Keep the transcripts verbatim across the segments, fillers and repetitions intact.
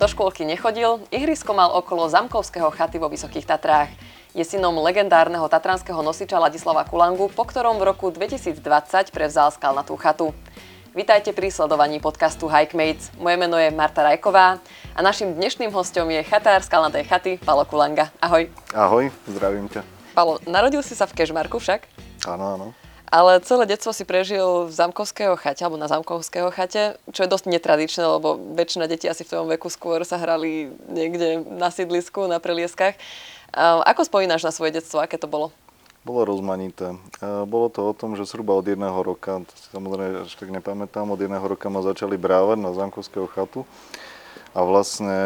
Do škôlky nechodil, ihrisko mal okolo Zamkovského chaty vo Vysokých Tatrách. Je synom legendárneho tatranského nosiča Ladislava Kulangu, po ktorom v roku dvetisícdvadsať prevzal Skalnatú chatu. Vitajte pri sledovaní podcastu Hike Mates. Moje meno je Marta Rajková a našim dnešným hosťom je chatár Skalnatej chaty Palo Kulanga. Ahoj. Ahoj, zdravím ťa. Palo, narodil si sa v Kežmarku však? Áno, áno. Ale celé detstvo si prežil v Zamkovského chate, alebo na Zamkovského chate, čo je dosť netradičné, lebo väčšina detí asi v tvojom veku skôr sa hrali niekde na sídlisku, na prelieskách. Ako spomínaš na svoje detstvo? Aké to bolo? Bolo rozmanité. Bolo to o tom, že zhruba od jedného roka, to si samozrejme až tak nepamätám, od jedného roka ma začali brávať na Zamkovského chatu. A vlastne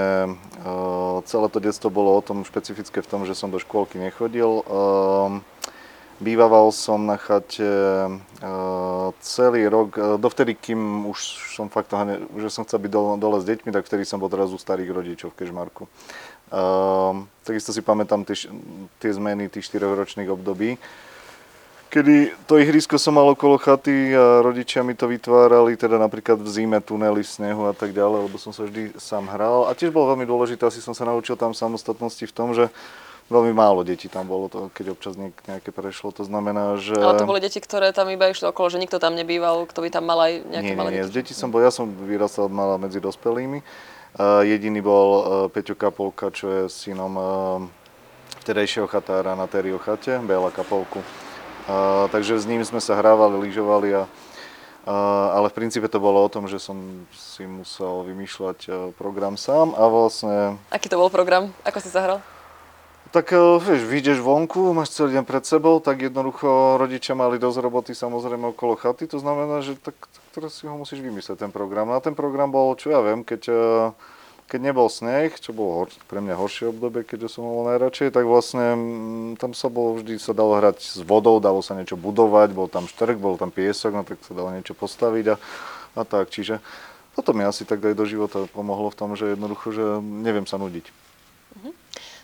celé to detstvo bolo o tom špecifické v tom, že som do škôlky nechodil. Bývaval som na chate e, celý rok, e, dovtedy, kým už som fakt ne, že som chcel byť dole, dole s deťmi, tak vtedy som bol teraz u starých rodičov v Kežmarku. E, takisto si pamätám tie, tie zmeny tých štyroch ročných období, kedy to ihrisko som mal okolo chaty a rodičia mi to vytvárali, teda napríklad v zime tunely, snehu a tak ďalej, lebo som sa vždy sám hral. A tiež bolo veľmi dôležité, asi som sa naučil tam samostatnosti v tom, že veľmi málo detí tam bolo, to, keď občas nejaké prešlo, to znamená, že... Ale to boli deti, ktoré tam iba išli okolo, že nikto tam nebýval, kto by tam mal aj nejaké nie, malé nie, deti? Nie, z detí som bol, ja som vyrastal mala medzi dospelými. Uh, jediný bol uh, Peťo Kapolka, čo je synom uh, vtedajšieho chatára na Téryho chate, Bela Kapolku. Uh, takže s ním sme sa hrávali, lyžovali a... Uh, ale v princípe to bolo o tom, že som si musel vymýšľať uh, program sám a vlastne... Aký to bol program? Ako si sa hral? Tak vieš, vyjdeš vonku, máš celý deň pred sebou, tak jednoducho rodičia mali dosť roboty samozrejme okolo chaty, to znamená, že tak, tak teraz si ho musíš vymyslieť ten program. No a ten program bol, čo ja viem, keď, keď nebol sneh, čo bolo hor- pre mňa horšie obdobie, keďže som bol najradšej, tak vlastne tam sa bolo, vždy sa dalo hrať s vodou, dalo sa niečo budovať, bol tam štrk, bol tam piesok, no tak sa dalo niečo postaviť a, a tak, čiže toto mi asi tak aj do života pomohlo v tom, že jednoducho, že neviem sa nudiť. Mhm.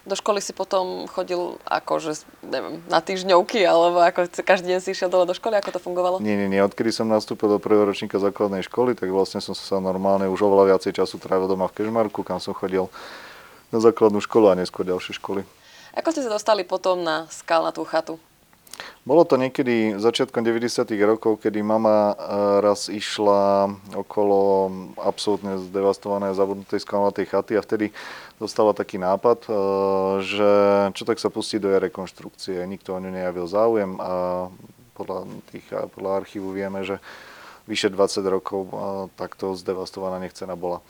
Do školy si potom chodil akože, neviem, na týždňovky, alebo ako každý deň si išiel dole do školy, ako to fungovalo? Nie, nie, nie. Odkedy som nastúpil do prvého ročníka základnej školy, tak vlastne som sa normálne už oveľa viacej času trávil doma v Kežmarku, kam som chodil na základnú školu a neskôr ďalšie školy. Ako ste sa dostali potom na Skalnatú chatu? Bolo to niekedy začiatkom deväťdesiatych rokov, kedy mama raz išla okolo absolútne zdevastované zabudnutej Skalnatej chaty a vtedy dostala taký nápad, že čo tak sa pustí do jej rekonštrukcie. Nikto o ňu nejavil záujem a podľa, tých, podľa archívu vieme, že vyše dvadsať rokov takto zdevastovaná nechcená bola.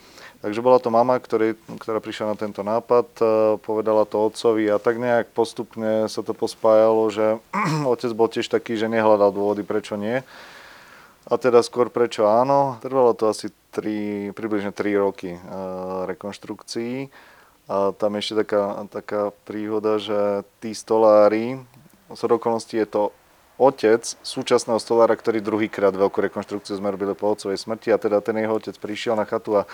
Takže bola to mama, ktorý, ktorá prišla na tento nápad, povedala to otcovi a tak nejak postupne sa to pospájalo, že otec bol tiež taký, že nehľadal dôvody, prečo nie. A teda skôr prečo áno. Trvalo to asi tri, približne tri roky rekonštrukcií. A tam je ešte taká, taká príhoda, že tí stolári, z okolností je to otec súčasného stolára, ktorý druhýkrát veľkú rekonštrukciu sme robili po otcovej smrti a teda ten jeho otec prišiel na chatu a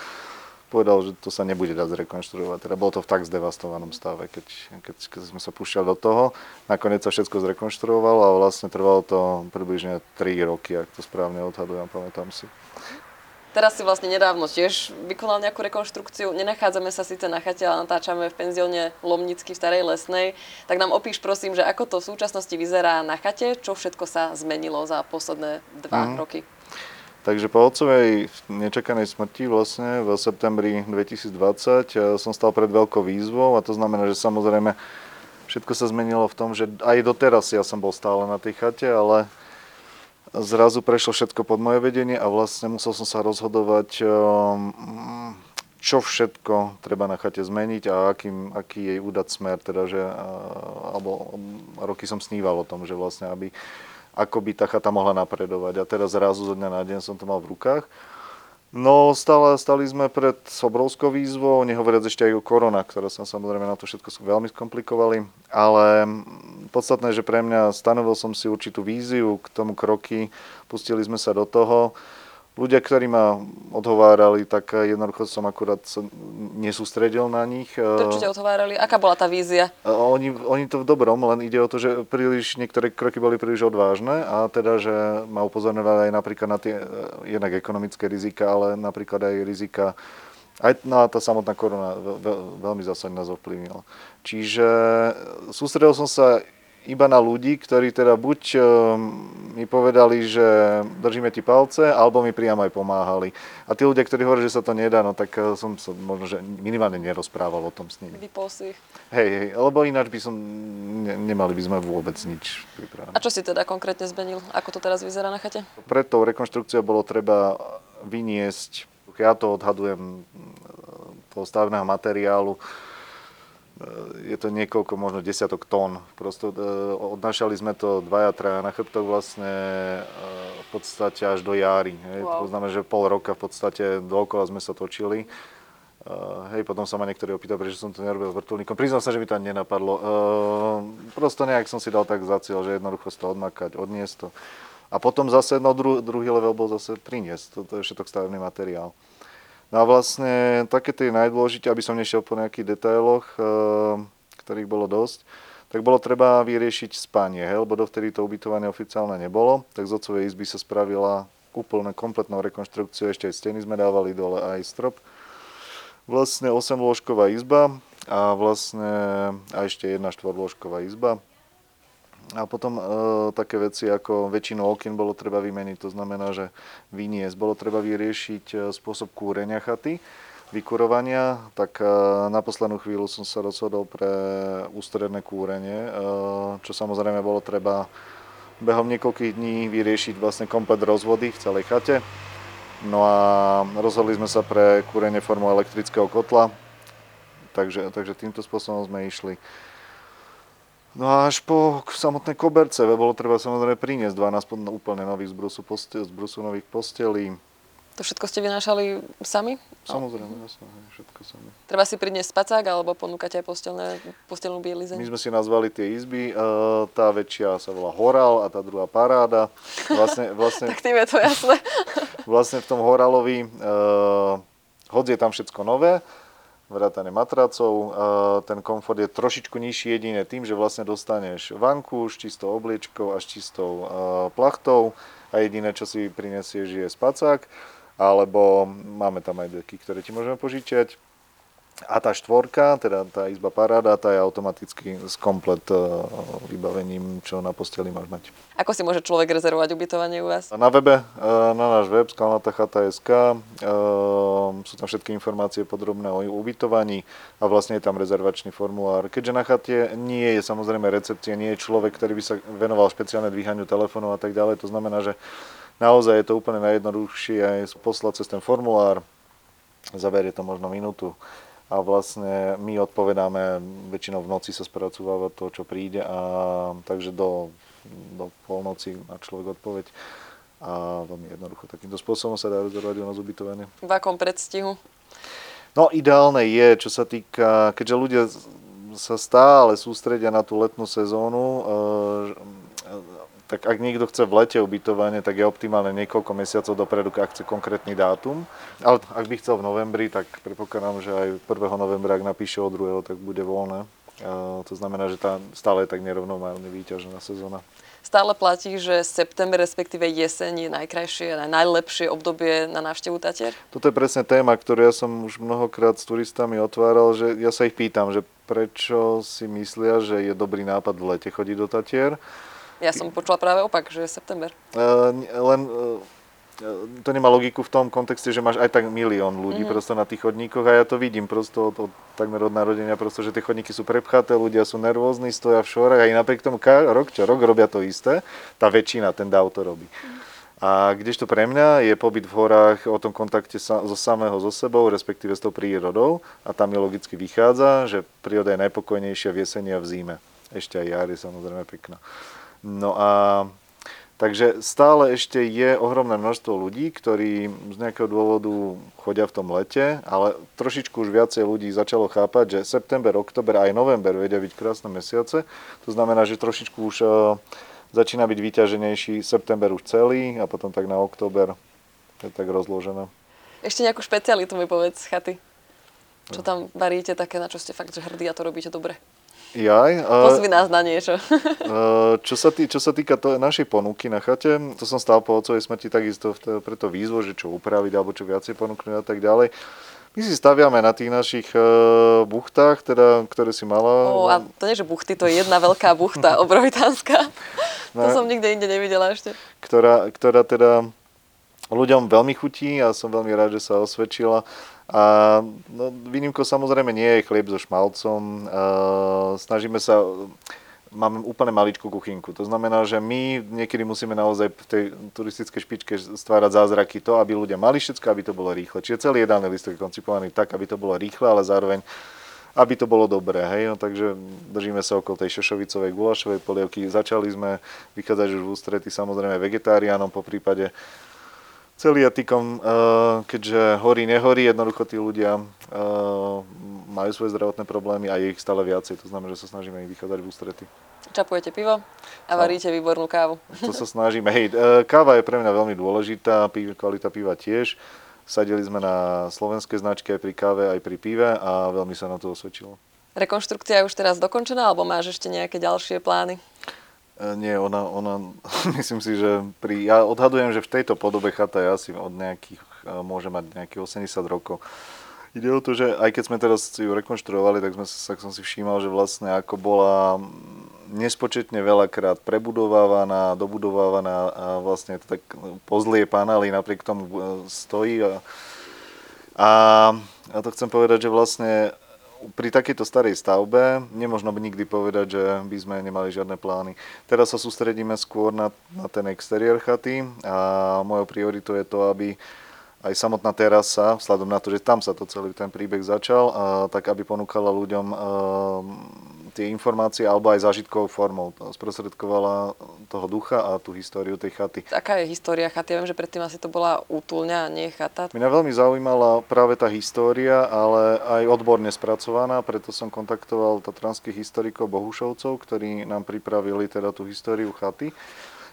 povedal, že to sa nebude dať zrekonštruovať. Teda bolo to v tak zdevastovanom stave, keď, keď, keď sme sa púšťali do toho. Nakoniec sa všetko zrekonštruovalo a vlastne trvalo to približne tri roky, ak to správne odhadujem, pamätám si. Teraz si vlastne nedávno tiež vykonal nejakú rekonštrukciu. Nenachádzame sa síce na chate, ale natáčame v penzióne Lomnický v Starej Lesnej. Tak nám opíš prosím, že ako to v súčasnosti vyzerá na chate, čo všetko sa zmenilo za posledné dva mm. roky. Takže po otcovej nečakanej smrti vlastne v septembri dvetisícdvadsať som stal pred veľkou výzvou a to znamená, že samozrejme všetko sa zmenilo v tom, že aj doteraz ja som bol stále na tej chate, ale zrazu prešlo všetko pod moje vedenie a vlastne musel som sa rozhodovať, čo všetko treba na chate zmeniť a aký, aký jej udať smer, teda že, alebo roky som sníval o tom, že vlastne aby ako by tá chata mohla napredovať. A teraz zrazu zo dňa na deň som to mal v rukách. No, stále, stali sme pred obrovskou výzvou, nehovoriac ešte aj o korona, ktorá sa samozrejme na to všetko veľmi skomplikovali, ale podstatné, že pre mňa stanovil som si určitú víziu k tomu kroky, pustili sme sa do toho. Ľudia, ktorí ma odhovárali, tak jednoducho som akurát sa nesústredil na nich. Prečo ťa odhovárali? Aká bola tá vízia? Oni, oni to v dobrom, len ide o to, že príliš, niektoré kroky boli príliš odvážne a teda, že ma upozorňovali aj napríklad na tie jednak ekonomické rizika, ale napríklad aj rizika Aj tá samotná korona veľmi zásadne nás ovplyvnila. Čiže sústredil som sa iba na ľudí, ktorí teda buď mi povedali, že držíme ti palce, alebo mi priamo aj pomáhali. A tí ľudia, ktorí hovorili, že sa to nedá, no tak som sa možno že minimálne nerozprával o tom s nimi. Vypol si ich. Hej, hej, lebo ináč by som, ne, nemali by sme vôbec nič pripravené. A čo si teda konkrétne zmenil? Ako to teraz vyzerá na chate? Pred tou rekonštrukciou bolo treba vyniesť, ja to odhadujem toho stavebného materiálu, je to niekoľko, možno desiatok tón. Prosto odnášali sme to dvaja, traja na chrbtoch vlastne v podstate až do jary. Wow. To znamená, že pol roka v podstate dookola sme sa točili. Hej, potom sa ma niektorí opýtali, prečo som to nerobil vrtuľníkom. Priznám sa, že mi to ani nenapadlo. Prosto nejak som si dal tak za cieľ, že jednoducho sa to odmakať, odniesť to. A potom zase, no dru, druhý level bol zase priniesť, toto je všetok stavebný materiál. No a vlastne také tie najdôležité, aby som nešiel po nejakých detailoch, e, ktorých bolo dosť, tak bolo treba vyriešiť spanie, he, lebo dovtedy to ubytovanie oficiálne nebolo, tak z otcovej izby sa spravila úplne kompletnou rekonštrukciu, ešte aj steny sme dávali dole, aj strop. Vlastne osemlôžková izba a vlastne a ešte jedna štvorlôžková izba. A potom e, také veci ako väčšinu okien bolo treba vymeniť, to znamená, že vyniesť. Bolo treba vyriešiť spôsob kúrenia chaty, vykurovania, tak e, na poslednú chvíľu som sa rozhodol pre ústredné kúrenie, e, čo samozrejme bolo treba behom niekoľkých dní vyriešiť vlastne komplet rozvody v celej chate. No a rozhodli sme sa pre kúrenie formou elektrického kotla, takže, takže týmto spôsobom sme išli. No a až po samotné koberce, bolo treba samozrejme priniesť dvanásť úplne nových zbrusu, postel, zbrusu nových postelí. To všetko ste vynášali sami? Samozrejme, jasno, všetko sami. Treba si priniesť spacák alebo ponúkať aj postelné, postelnú bielizeň? My sme si nazvali tie izby, tá väčšia sa volá Horal a tá druhá Paráda. Vlastne, vlastne, tak tým je to jasné. Vlastne v tom Horalovi, hoď je tam všetko nové, vrátane matracov, ten komfort je trošičku nižší jedine tým, že vlastne dostaneš vanku s čistou obliečkou a s čistou plachtou a jediné, čo si prinesieš, je spacák, alebo máme tam aj deky, ktoré ti môžeme požičať. A tá štvorka, teda tá izba Paráda, tá je automaticky s komplet vybavením, čo na posteli máš mať. Ako si môže človek rezervovať ubytovanie u vás? Na webe, na náš web skalnatachata bodka es ká sú tam všetky informácie podrobné o ubytovaní a vlastne je tam rezervačný formulár. Keďže na chate nie je samozrejme recepcie, nie je človek, ktorý by sa venoval špeciálne dvíhaniu telefónu a tak ďalej, to znamená, že naozaj je to úplne najjednoduchšie aj poslať cez ten formulár, zaberie to možno minútu. A vlastne my odpovedáme, väčšinou v noci sa spracúva to, čo príde, a takže do, do polnoci má človek odpoveď. A veľmi jednoducho takýmto spôsobom sa dá rezervovať u nás ubytovanie. V akom predstihu? No ideálne je, čo sa týka, keďže ľudia sa stále sústredia na tú letnú sezónu, e, tak ak niekto chce v lete ubytovanie, tak je optimálne niekoľko mesiacov dopredu, ak chce konkrétny dátum. Ale ak by chcel v novembri, tak predpokladám, že aj prvého novembra, ak napíše o druhého, tak bude voľné. A to znamená, že tá stále je tak nerovnomárne vyťažená sezóna. Stále platí, že september, respektíve jeseň je najkrajšie a najlepšie obdobie na návštevu Tatier? Toto je presne téma, ktorú ja som už mnohokrát s turistami otváral, že ja sa ich pýtam, že prečo si myslia, že je dobrý nápad v lete chodiť do Tatier. Ja som počula práve opak, že je september. Uh, len uh, to nemá logiku v tom kontexte, že máš aj tak milión ľudí mm-hmm. prosto na tých chodníkoch a ja to vidím prosto od, od takmer od narodenia, prosto, že tie chodníky sú prepchaté, ľudia sú nervózni, stoja v šorách a napriek tomu rok čo rok robia to isté, tá väčšina, ten dáv to robí. Mm-hmm. A kdežto pre mňa je pobyt v horách o tom kontakte sa, so samého so sebou, respektíve s tou prírodou a tam je logicky vychádza, že príroda je najpokojnejšia v jeseni a v zime. Ešte aj jar je samozrejme pekná. No a takže stále ešte je ohromné množstvo ľudí, ktorí z nejakého dôvodu chodia v tom lete, ale trošičku už viacej ľudí začalo chápať, že september, október aj november vedia byť krásne mesiace. To znamená, že trošičku už uh, začína byť vyťaženejší september už celý a potom tak na október je tak rozložené. Ešte nejakú špecialitu mi povedz z chaty. Čo tam varíte také, na čo ste fakt že hrdí a to robíte dobre? Jaj. Pozvi nás na niečo. Čo sa, tý, čo sa týka to, našej ponuky na chate, to som stál po otcovej smrti takisto preto výzvo, že čo upraviť alebo čo viacej ponúknuť a tak ďalej. My si staviame na tých našich uh, buchtách, teda, ktoré si mala. O, a to nie, že buchty, to je jedna veľká buchta, obrovitánska. No, to som nikde inde nevidela ešte. Ktorá, ktorá teda ľuďom veľmi chutí a som veľmi rád, že sa osvedčila. A no, výnimkou samozrejme nie je chlieb so šmalcom. Uh, snažíme sa... Máme úplne maličkú kuchynku. To znamená, že my niekedy musíme naozaj v tej turistickej špičke stvárať zázraky to, aby ľudia mali všetko, aby to bolo rýchle. Čiže celý jedálny listok je koncipovaný tak, aby to bolo rýchle, ale zároveň, aby to bolo dobré. Hej? No, takže držíme sa okolo tej šošovicovej gulašovej polievky. Začali sme vychádzať už v ústrety samozrejme vegetáriánom, po prípade celiatikom, keďže horí, nehorí, jednoducho tí ľudia majú svoje zdravotné problémy a je ich stále viacej, to znamená, že sa snažíme ich vychádzať v ústrety. Čapujete pivo a varíte výbornú kávu. To sa snažíme. Hej, káva je pre mňa veľmi dôležitá, kvalita piva tiež. Sadili sme na slovenské značky aj pri káve, aj pri pive a veľmi sa na to osvedčilo. Rekonštrukcia je už teraz dokončená, alebo máš ešte nejaké ďalšie plány? Nie, ona, ona, myslím si, že pri, ja odhadujem, že v tejto podobe chata ja si od nejakých, môže mať nejakých osemdesiat rokov. Ide o to, že aj keď sme teraz ju rekonštruovali, tak, sme, tak som si všímal, že vlastne ako bola nespočetne veľakrát prebudovávaná, dobudovávaná a vlastne to tak pozliepaná, ale napriek tomu stojí. A, a, a to chcem povedať, že vlastne pri takejto starej stavbe nemožno by nikdy povedať, že by sme nemali žiadne plány. Teraz sa sústredíme skôr na, na ten exteriér chaty a mojou prioritou je to, aby aj samotná terasa, vzhľadom na to, že tam sa to celý ten príbeh začal, a tak aby ponúkala ľuďom a, tie informácie alebo aj zážitkovou formou. Sprostredkovala toho ducha a tú históriu tej chaty. Aká je história chaty? Ja viem, že predtým asi to bola útulňa, nie chata. Mňa veľmi zaujímala práve tá história, ale aj odborne spracovaná, preto som kontaktoval tatranských historikov Bohušovcov, ktorí nám pripravili teda tú históriu chaty.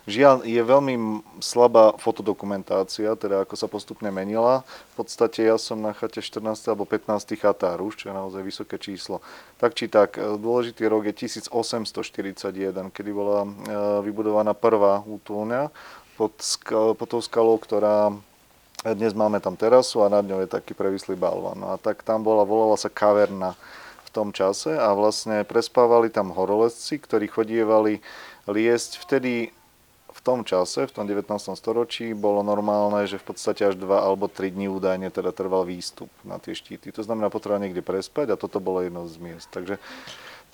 Žiaľ, je veľmi slabá fotodokumentácia, teda ako sa postupne menila. V podstate ja som na chate štrnásť alebo pätnásť chatár už, čo je naozaj vysoké číslo. Tak či tak, dôležitý rok je tisíc osemsto štyridsaťjeden, kedy bola vybudovaná prvá útulňa pod, skal, pod tou skalou, ktorá dnes máme tam terasu a nad ňou je taký previslý balván. No a tak tam bola, volala sa kaverna v tom čase a vlastne prespávali tam horolezci, ktorí chodievali liesť vtedy. V tom čase, v tom devätnástom storočí, bolo normálne, že v podstate až dva alebo tri dni údajne teda trval výstup na tie štíty. To znamená, potreba niekde prespať a toto bolo jedno z miest. Takže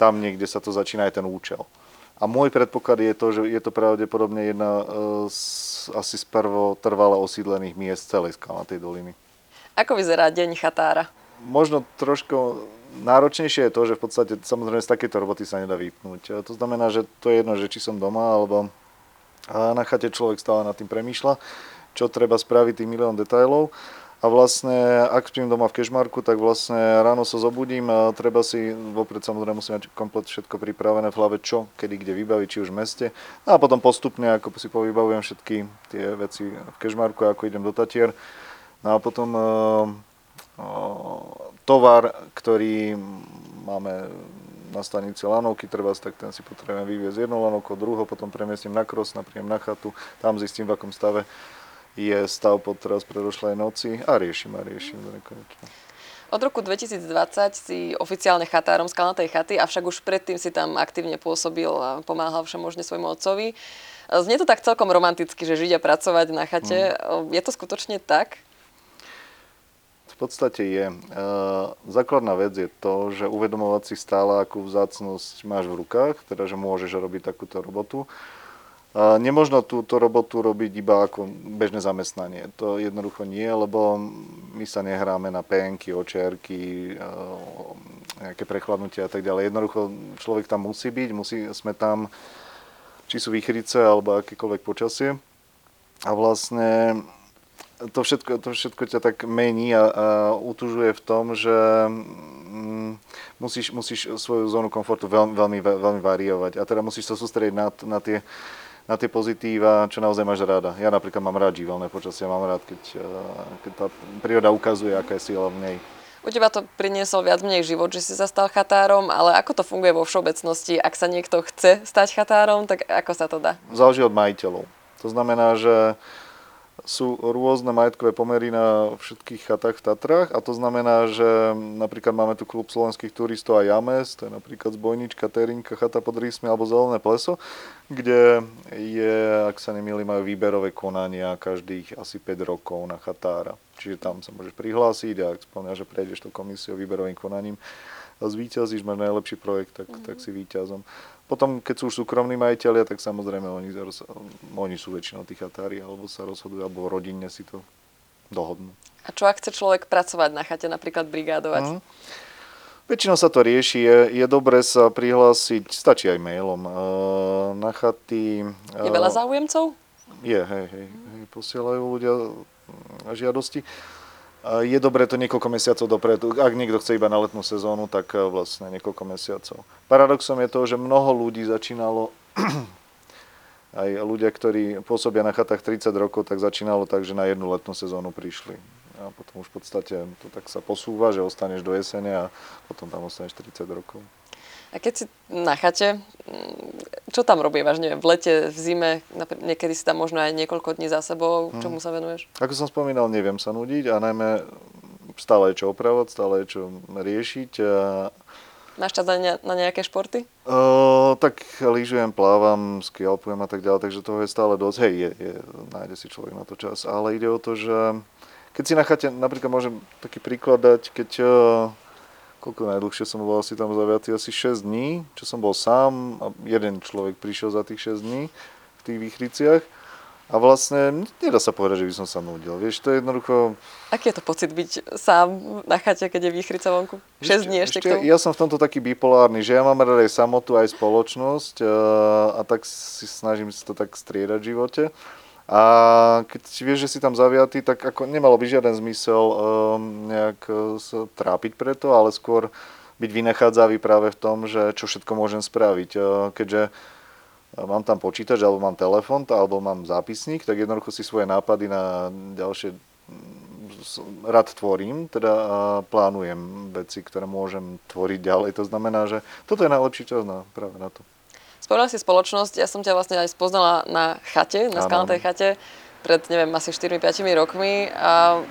tam niekde sa to začína aj ten účel. A môj predpoklad je to, že je to pravdepodobne jedna z asi z prvo trvalo osídlených miest celej Skalnatej doliny. Ako vyzerá deň chatára? Možno trošku náročnejšie je to, že v podstate samozrejme z takéto roboty sa nedá vypnúť. To znamená, že to je jedno, že či som doma alebo a na chate človek stále nad tým premýšľa, čo treba spraviť, tých milión detailov. A vlastne, ak spím doma v Kežmarku, tak vlastne ráno sa zobudím a treba si, vopred samozrejme musím mať komplet všetko pripravené v hlave, čo, kedy, kde vybaviť, či už v meste. A potom postupne, ako si povybavujem všetky tie veci v Kežmarku, ako idem do Tatier. No a potom e, e, tovar, ktorý máme na stanici lanovky, treba tak ten si potrebujem vyviezť jednu lanovku, druhou, potom premiestním na Krosna, príjem na chatu, tam zistím, v akom stave je stav pod teraz predošlej noci a riešim a riešim do nekonečna. Od roku dvetisícdvadsať si oficiálne chatárom Skalnatej chaty, avšak už predtým si tam aktívne pôsobil a pomáhal všemožne svojmu otcovi. Znie to tak celkom romanticky, že žiť a pracovať na chate. Mm. Je to skutočne tak? V podstate je. E, základná vec je to, že uvedomovať si stále, akú vzácnosť máš v rukách, teda že môžeš robiť takúto robotu. E, nemožno túto robotu robiť iba ako bežné zamestnanie. To jednoducho nie, lebo my sa nehráme na penky, očiarky, e, nejaké prechladnutia a tak ďalej. Jednoducho človek tam musí byť, musí, sme tam, či sú výchrice alebo akékoľvek počasie. A vlastne To všetko, to všetko ťa tak mení a, a utužuje v tom, že mm, musíš, musíš svoju zónu komfortu veľmi, veľmi, veľmi variovať a teda musíš sa sústrediť na, na, tie, na tie pozitíva, čo naozaj máš rada. Ja napríklad mám rád živelné počasie, mám rád, keď, keď tá príroda ukazuje, aká je síla v nej. U teba to priniesol viac menej život, že si sa stal chatárom, ale ako to funguje vo všeobecnosti? Ak sa niekto chce stať chatárom, tak ako sa to dá? Záleží od majiteľov. To znamená, že sú rôzne majetkové pomery na všetkých chatách v Tatrách a to znamená, že napríklad máme tu klub slovenských turistov a James, to je napríklad Zbojnička, Terinka chata pod Rysmi alebo Zelené pleso, kde je, ak sa nemýlim, majú výberové konania každých asi päť rokov na chatára. Čiže tam sa môžeš prihlásiť a ak spomňaš, že prejdeš tú komisiu výberovým konaním a zvíťazíš, máš najlepší projekt, tak, mm. tak si víťazom. Potom, keď sú už súkromní majiteľia, tak samozrejme oni, oni sú väčšinou tí chatári, alebo sa rozhodujú, alebo rodinne si to dohodnú. A čo ak chce človek pracovať na chate, napríklad brigádovať? Mm. Väčšinou sa to rieši, je, je dobre sa prihlásiť, stačí aj mailom, e, na chaty. E, je veľa záujemcov? Je, hej, hej, hej, posielajú ľudia žiadosti. E, je dobre to niekoľko mesiacov dopredu, ak niekto chce iba na letnú sezónu, tak vlastne niekoľko mesiacov. Paradoxom je to, že mnoho ľudí začínalo, aj ľudia, ktorí pôsobia na chatách tridsať rokov, tak začínalo tak, že na jednu letnú sezónu prišli. A potom už v podstate to tak sa posúva, že ostaneš do jesene a potom tam ostaneš tridsať rokov. A keď si na chate, čo tam robívaš? Neviem, v lete, v zime, niekedy si tam možno aj niekoľko dní za sebou, čomu sa venuješ? Ako som spomínal, neviem sa nudiť a najmä stále je čo opravovať, stále je čo riešiť. A... Máš čas na, na nejaké športy? Uh, tak lyžujem, plávam, skialpujem a tak ďalej, takže toho je stále dosť. Hej, je, je, nájde si človek na to čas, ale ide o to, že keď si na chate, napríklad môžem taký príklad dať, keď, uh, koľko najdlhšie som bol asi tam zaviatý, asi šesť dní, čo som bol sám a jeden človek prišiel za tých šesť dní v tých Výchriciach a vlastne nedá sa povedať, že by som sa nudil, vieš, to je jednoducho... Aký je to pocit byť sám na chate, keď je Výchrica vonku? šesť dní ešte, ešte k tomu? Ja som v tomto taký bipolárny, že ja mám rád aj samotu, aj spoločnosť uh, a tak si snažím si to tak striedať v živote. A keď vieš, že si tam zaviatý, tak ako nemalo by žiaden zmysel um, nejak sa trápiť preto, ale skôr byť vynachádzavý práve v tom, že čo všetko môžem spraviť. Uh, keďže mám tam počítač, alebo mám telefon, alebo mám zápisník, tak jednoducho si svoje nápady na ďalšie rád tvorím, teda plánujem veci, ktoré môžem tvoriť ďalej. To znamená, že toto je najlepší čas na, práve na to. Spomínal si spoločnosť, ja som ťa vlastne aj spoznala na chate, na Skalnatej chate pred, neviem, asi štyri päť rokmi a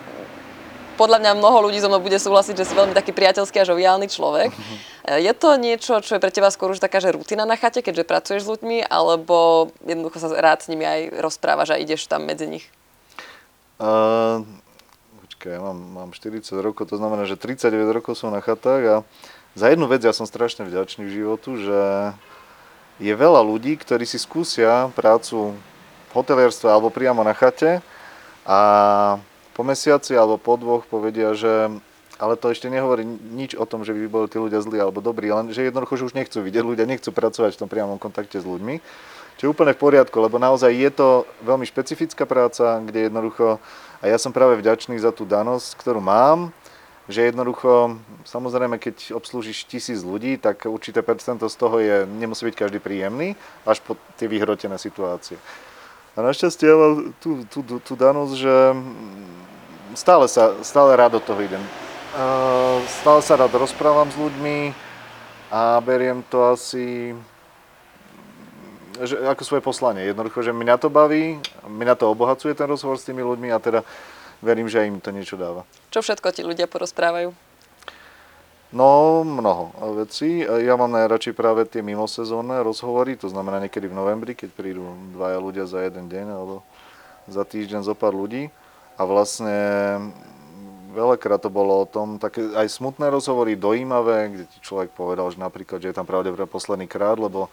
podľa mňa mnoho ľudí so mnou bude súhlasiť, že si veľmi taký priateľský a žoviálny človek. Je to niečo, čo je pre teba skôr už taká, že rutina na chate, keďže pracuješ s ľuďmi, alebo jednoducho sa rád s nimi aj rozprávaš a ideš tam medzi nich? Uh, počkaj, ja mám, mám štyridsať rokov, to znamená, že tridsaťdeväť rokov som na chatách a za jednu vec ja som strašne vďačný v životu, že je veľa ľudí, ktorí si skúsia prácu v hotelierstve alebo priamo na chate a po mesiaci alebo po dvoch povedia, že ale to ešte nehovorí nič o tom, že by boli tí ľudia zlí alebo dobrí, len že jednoducho už nechcú vidieť ľudia, nechcú pracovať v tom priamom kontakte s ľuďmi. Čo je úplne v poriadku, lebo naozaj je to veľmi špecifická práca, kde jednoducho, a ja som práve vďačný za tú danosť, ktorú mám, že jednoducho, samozrejme, keď obslúžiš tisíc ľudí, tak určité percento z toho je, nemusí byť každý príjemný, až po tie vyhrotené situácie. A našťastie ja mám tú, tú, tú danosť, že stále, sa, stále rád do toho idem. Stále sa rád rozprávam s ľuďmi a beriem to asi že, ako svoje poslanie. Jednoducho, že mňa to baví, mňa to obohacuje ten rozhovor s tými ľuďmi a teda verím, že im to niečo dáva. Čo všetko ti ľudia porozprávajú? No, mnoho vecí. Ja mám najradšej práve tie mimosezónne rozhovory, to znamená niekedy v novembri, keď prídu dvaja ľudia za jeden deň alebo za týždeň zo pár ľudí. A vlastne veľakrát to bolo o tom, také aj smutné rozhovory, dojímavé, kde ti človek povedal, že napríklad, že je tam pravdepodobne posledný krát, lebo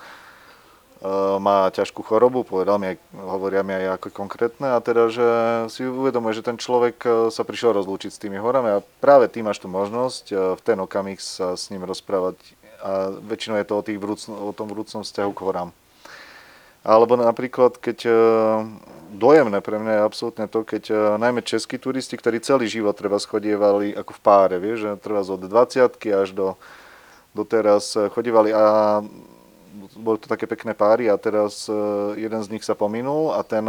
má ťažkú chorobu, povedal mi aj, hovoria mi aj ako konkrétne a teda, že si uvedomuje, že ten človek sa prišiel rozlúčiť s tými horami a práve ty máš tu možnosť v ten okamih sa s ním rozprávať a väčšinou je to o, tých vrúcn- o tom vrúcnom vzťahu k horám. Alebo napríklad, keď dojemné pre mňa je absolútne to, keď najmä českí turisti, ktorí celý život treba schodievali ako v páre, vieš, že treba od dvadsiatky až do, do teraz chodievali a boli to také pekné páry a teraz jeden z nich sa pominul a ten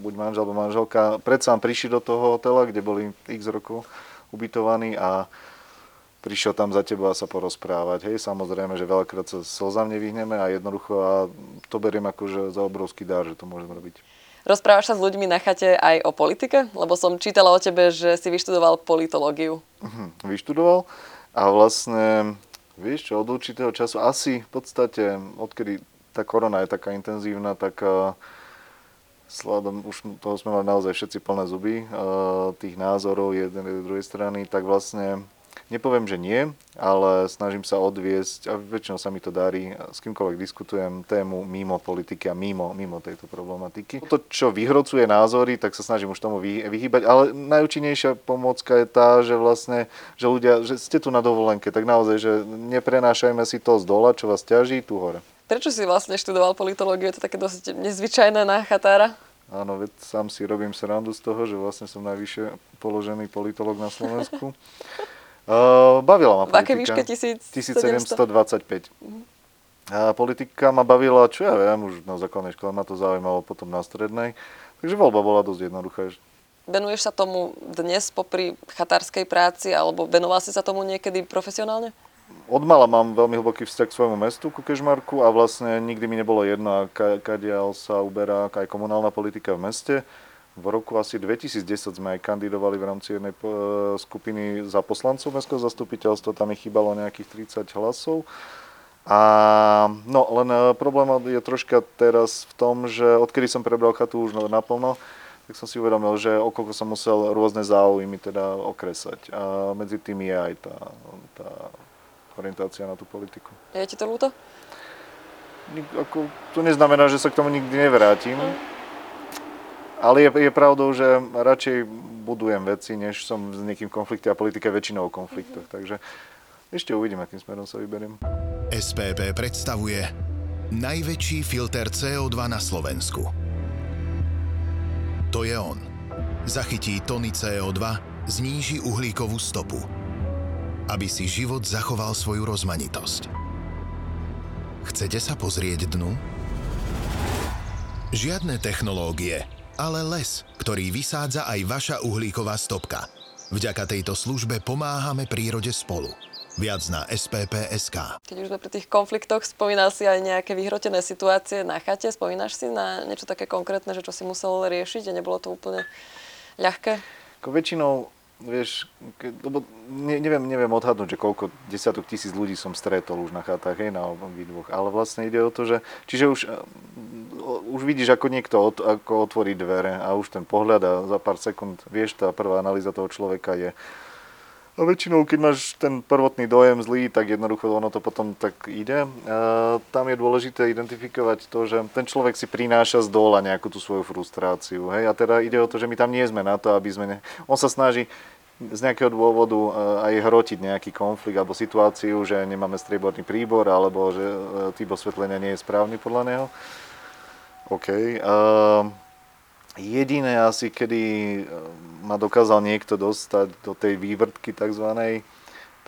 buď manžel alebo manželka predsa prišli do toho hotela, kde boli x rokov ubytovaní a prišiel tam za teba sa porozprávať. Hej, samozrejme, že veľakrát sa slzám nevyhneme a jednoducho a to beriem akože za obrovský dar, že to môžem robiť. Rozprávaš sa s ľuďmi na chate aj o politike? Lebo som čítala o tebe, že si vyštudoval politológiu. Uh-huh. Vyštudoval a vlastne, vieš čo, od určitého času, asi v podstate, odkedy tá korona je taká intenzívna, tak uh, sladom, už toho sme mali naozaj všetci plné zuby, uh, tých názorov jednej druhej strany, tak vlastne nepoviem, že nie, ale snažím sa odviesť, a väčšinou sa mi to darí, s kýmkoľvek diskutujem tému mimo politiky a mimo, mimo tejto problematiky. To, čo vyhrocuje názory, tak sa snažím už tomu vyhýbať, ale najúčinnejšia pomôcka je tá, že vlastne, že ľudia, že ste tu na dovolenke, tak naozaj, že neprenášajme si to z dola, čo vás ťaží, tu hore. Prečo si vlastne študoval politológiu? Je to také dosť nezvyčajné na chatára? Áno, veď sám si robím srandu z toho, že vlastne som najvyššie položený politológ na Slovensku. Uh, bavila ma politika. V akej výške? tisíc sedemsto dvadsaťpäť. Uh-huh. A politika ma bavila, čo ja viem, už na základnej škole ma to zaujímalo, potom na strednej. Takže voľba bola dosť jednoduchá. Venuješ sa tomu dnes popri chatárskej práci, alebo venoval si sa tomu niekedy profesionálne? Odmala mám veľmi hlboký vzťah k svojmu mestu, ku Kežmarku, a vlastne nikdy mi nebolo jedno, kadiaľ sa uberá aj komunálna politika v meste. V roku asi dvetisícdesať sme aj kandidovali v rámci jednej skupiny za poslancov mestského zastupiteľstva, tam ich chýbalo nejakých tridsať hlasov. A no, len problém je troška teraz v tom, že odkedy som prebral chatu už naplno, tak som si uvedomil, že okoľko som musel rôzne záujmy teda okresať. A medzi tým je aj tá, tá orientácia na tú politiku. Je ti to ľúto? Ako, to neznamená, že sa k tomu nikdy nevrátim. Mm. Ale je, je pravdou, že radšej budujem veci, než som s niekým v konflikte, a politika je väčšinou o konfliktoch. Takže ešte uvidím, akým smerom sa vyberiem. es pé pé predstavuje najväčší filter cé o dva na Slovensku. To je on. Zachytí tony cé o dva, zníži uhlíkovú stopu, aby si život zachoval svoju rozmanitosť. Chcete sa pozrieť dnu? Žiadne technológie, ale les, ktorý vysádza aj vaša uhlíková stopka. Vďaka tejto službe pomáhame prírode spolu. Viac na es pé pé bodka es ká. Keď už sme pri tých konfliktoch, spomínal si aj nejaké vyhrotené situácie na chate. Spomínaš si na niečo také konkrétne, že čo si musel riešiť a nebolo to úplne ľahké? Ako väčšinou, vieš, ke, lebo ne, neviem, neviem odhadnúť, že koľko desiatok tisíc ľudí som stretol už na chatách, hej, na obidvoch. Ale vlastne ide o to, že čiže už... Už vidíš, ako niekto od, ako otvorí dvere, a už ten pohľad, a za pár sekúnd vieš, tá prvá analýza toho človeka je. A väčšinou, keď máš ten prvotný dojem zlý, tak jednoducho ono to potom tak ide. E, tam je dôležité identifikovať to, že ten človek si prináša z dola nejakú tú svoju frustráciu. Hej? A teda ide o to, že my tam nie sme na to, aby sme... Ne... On sa snaží z nejakého dôvodu aj hrotiť nejaký konflikt alebo situáciu, že nemáme strieborný príbor, alebo že typ osvetlenia nie je správny podľa neho. OK. Uh, jediné asi, kedy ma dokázal niekto dostať do tej vývrtky takzvanej,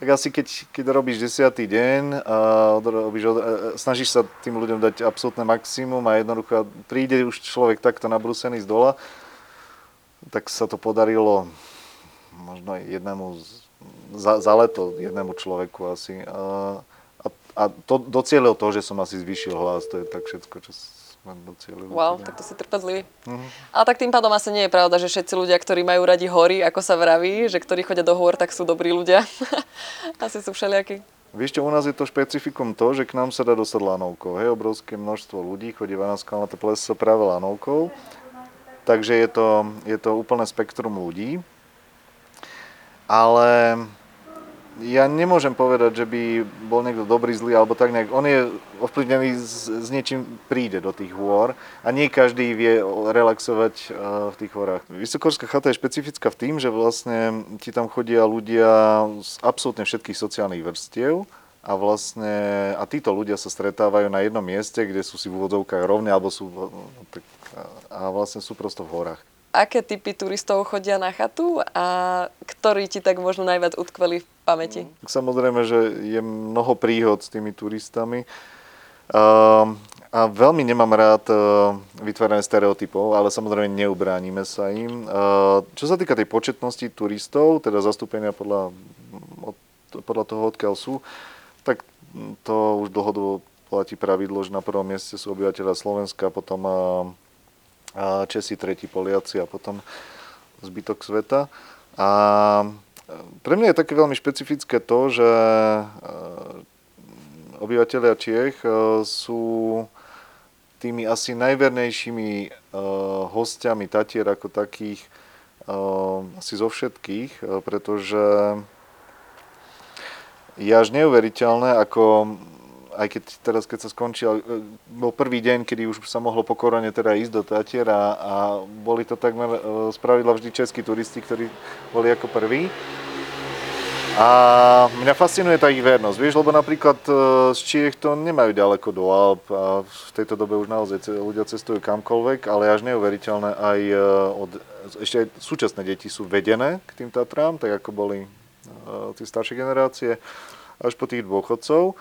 tak asi keď, keď robíš desiatý deň a odrobíš, od, snažíš sa tým ľuďom dať absolútne maximum, a jednoducho príde už človek takto nabrúsený z dola, tak sa to podarilo možno jednému z, za, za leto jednému človeku asi. Uh, a a to, docielil to, že som asi zvýšil hlas, to je tak všetko, čo Wow, tak to si trpezlivý. Uh-huh. Ale tak tým pádom asi nie je pravda, že všetci ľudia, ktorí majú radi hory, ako sa vraví, že ktorí chodia do hôr, tak sú dobrí ľudia. Asi sú všelijakí. Vieš čo, u nás je to špecifikum to, že k nám sa dá dostať lanovkou. Hej, obrovské množstvo ľudí chodíva na Skalnaté pleso práve lanovkou. Takže je to, je to úplné spektrum ľudí. Ale... Ja nemôžem povedať, že by bol niekto dobrý, zlý, alebo tak nejak. On je ovplyvnený s, s niečím, príde do tých hôr, a nie každý vie relaxovať uh, v tých horách. Vysokohorská chata je špecifická v tým, že vlastne ti tam chodia ľudia z absolútne všetkých sociálnych vrstiev, a vlastne a títo ľudia sa stretávajú na jednom mieste, kde sú si v úvodzovkách rovné, alebo sú tak, a vlastne sú prosto v horách. Aké typy turistov chodia na chatu a ktorí ti tak možno najviac utkveli v pamäti? Samozrejme, že je mnoho príhod s tými turistami. A veľmi nemám rád vytváranie stereotypov, ale samozrejme neubránime sa im. Čo sa týka tej početnosti turistov, teda zastúpenia podľa, podľa toho, odkiaľ sú, tak to už dlhodobo platí pravidlo, že na prvom mieste sú obyvateľia Slovenska, potom a Česi tretí, Poliaci a potom zbytok sveta. A pre mňa je také veľmi špecifické to, že obyvatelia Čiech sú tými asi najvernejšími hostiami Tatier ako takých asi zo všetkých, pretože je až neuveriteľné, ako aj keď teraz, keď sa skončil, bol prvý deň, kedy už sa mohlo po korone teda ísť do Tatier a, a boli to takmer spravidla vždy českí turisti, ktorí boli ako prví. A mňa fascinuje tá ich vernosť, vieš, lebo napríklad z Čiech to nemajú ďaleko do Alp a v tejto dobe už naozaj ľudia cestujú kamkoľvek, ale až neuveriteľné aj od, ešte aj súčasné deti sú vedené k tým Tatrám, tak ako boli tie staršie generácie, až po tých dôchodcov.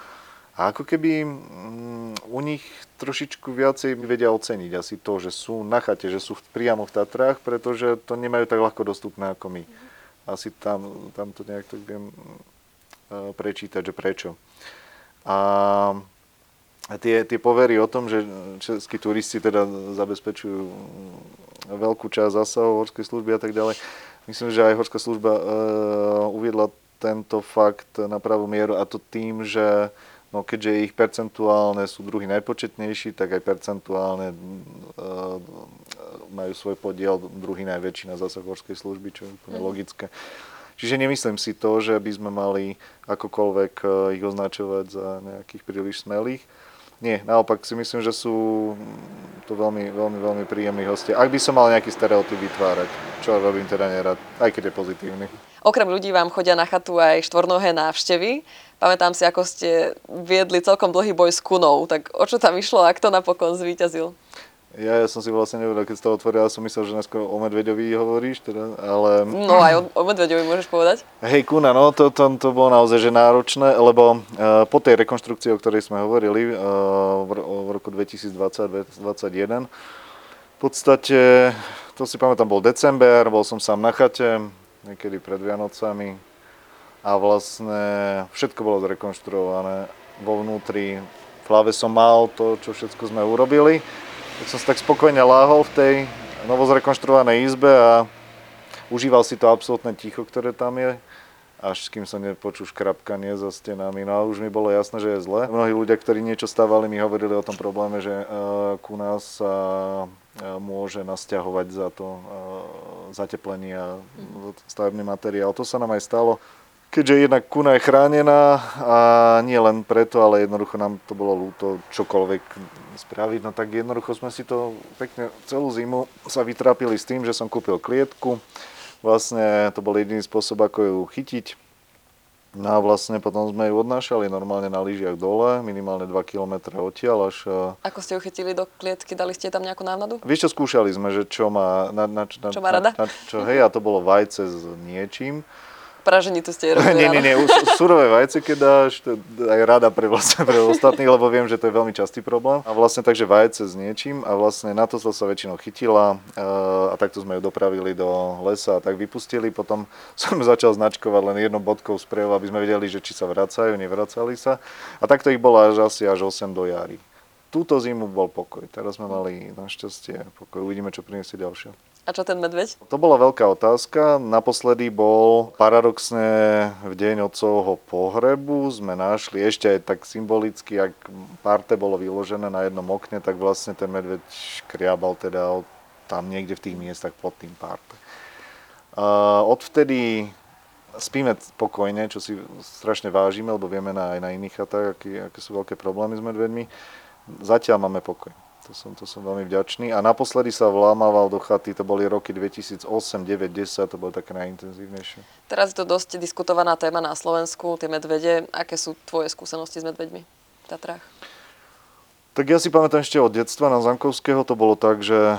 A ako keby um, u nich trošičku viacej vedia oceniť asi to, že sú na chate, že sú priamo v Tatrách, pretože to nemajú tak ľahko dostupné ako my. Asi tam, tam to nejak tak viem uh, prečítať, že prečo. A tie, tie povery o tom, že českí turisti teda zabezpečujú veľkú časť zásahov horskej služby a tak ďalej. Myslím, že aj horská služba uh, uviedla tento fakt na pravú mieru a to tým, že no keďže ich percentuálne sú druhy najpočetnejší, tak aj percentuálne e, majú svoj podiel druhy najväčší na zásah horskej služby, čo je úplne logické. Čiže nemyslím si to, že by sme mali akokoľvek ich označovať za nejakých príliš smelých. Nie, naopak si myslím, že sú to veľmi, veľmi, veľmi príjemní hostia. Ak by som mal nejaký stereotyp vytvárať, čo robím teda nerad, aj keď je pozitívny. Okrem ľudí vám chodia na chatu aj štvornohé návštevy. Pamätám si, ako ste viedli celkom dlhý boj s kunou, tak o čo tam išlo a kto napokon zvíťazil? Ja, ja som si vlastne nevedel, keď si to otvoril, ja som myslel, že neskôr o medveďovi hovoríš, teda, ale... No aj o, o medveďovi môžeš povedať. Hej, kuna, no to, to, to bolo naozaj že náročné, lebo uh, po tej rekonštrukcii, o ktorej sme hovorili uh, v, v roku dvetisícdvadsať dvetisícdvadsaťjeden, v podstate, to si pamätám, bol december, bol som sám na chate, niekedy pred Vianocami. A vlastne všetko bolo zrekonštruované vo vnútri. V hlave som mal to, čo všetko sme urobili. Tak som si tak spokojne láhol v tej novo zrekonštruovanej izbe a užíval si to absolútne ticho, ktoré tam je. Až s kým som nepočul škrapkanie za stenami. No a už mi bolo jasné, že je zle. Mnohí ľudia, ktorí niečo stávali, mi hovorili o tom probléme, že ku nás sa môže nasťahovať za to zateplenie a stavebný materiál. To sa nám aj stalo. Keďže jednak kuna je chránená a nie len preto, ale jednoducho nám to bolo ľúto čokoľvek spraviť, no tak jednoducho sme si to pekne celú zimu sa vytrápili s tým, že som kúpil klietku. Vlastne to bol jediný spôsob, ako ju chytiť. No a vlastne potom sme ju odnášali normálne na lyžiach dole, minimálne dva kilometre odtiaľ až... Ako ste ju chytili do klietky, dali ste tam nejakú návnadu? Vieš čo, skúšali sme, že čo má... Na, na, na, čo má rada? Na, na, čo, hej, a to bolo vajce s niečím. Pražení to ste robili, Nie, nie, nie, surové vajce, keď dáš, to aj rada pre, vlastne, pre ostatných, lebo viem, že to je veľmi častý problém. A vlastne takže vajce s niečím a vlastne na to sa väčšinou chytila a takto sme ju dopravili do lesa a tak vypustili. Potom som začal značkovať len jednou bodkou sprejov, aby sme vedeli, že či sa vracajú, nevracali sa. A takto ich bolo až asi až osem do jary. Túto zimu bol pokoj, teraz sme mali našťastie pokoj, uvidíme, čo priniesie ďalšie. A čo ten medveď? To bola veľká otázka. Naposledy bol paradoxne v deň otcovho pohrebu. Sme našli ešte aj tak symbolicky, ak parte bolo vyložené na jednom okne, tak vlastne ten medveď škriabal teda tam niekde v tých miestach pod tým parte. Odvtedy spíme pokojne, čo si strašne vážime, lebo vieme aj na iných chatách, aké, aké sú veľké problémy s medveďmi. Zatiaľ máme pokoj. To som, to som veľmi vďačný. A naposledy sa vlámaval do chaty, to boli roky dvetisícosem, deväť, desať, to bolo také najintenzívnejšie. Teraz je to dosť diskutovaná téma na Slovensku, tie medvede. Aké sú tvoje skúsenosti s medveďmi v Tatrách? Tak ja si pamätám ešte od detstva na Zamkovského, to bolo tak, že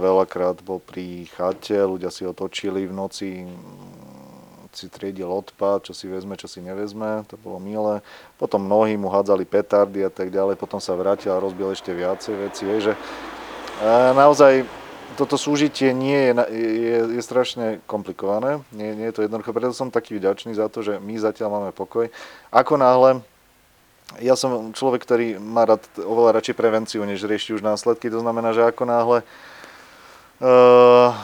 veľakrát bol pri chate, ľudia si otočili v noci, si triedil odpad, čo si vezme, čo si nevezme, to bolo milé. Potom mnohí mu hádzali petardy a tak ďalej, potom sa vrátil a rozbil ešte viacej veci. Je, že naozaj toto súžitie nie je, je, je strašne komplikované, nie, nie je to jednoduché, preto som taký vďačný za to, že my zatiaľ máme pokoj. Ako náhle, ja som človek, ktorý má rad, oveľa radšej prevenciu, než rieši už následky, to znamená, že ako náhle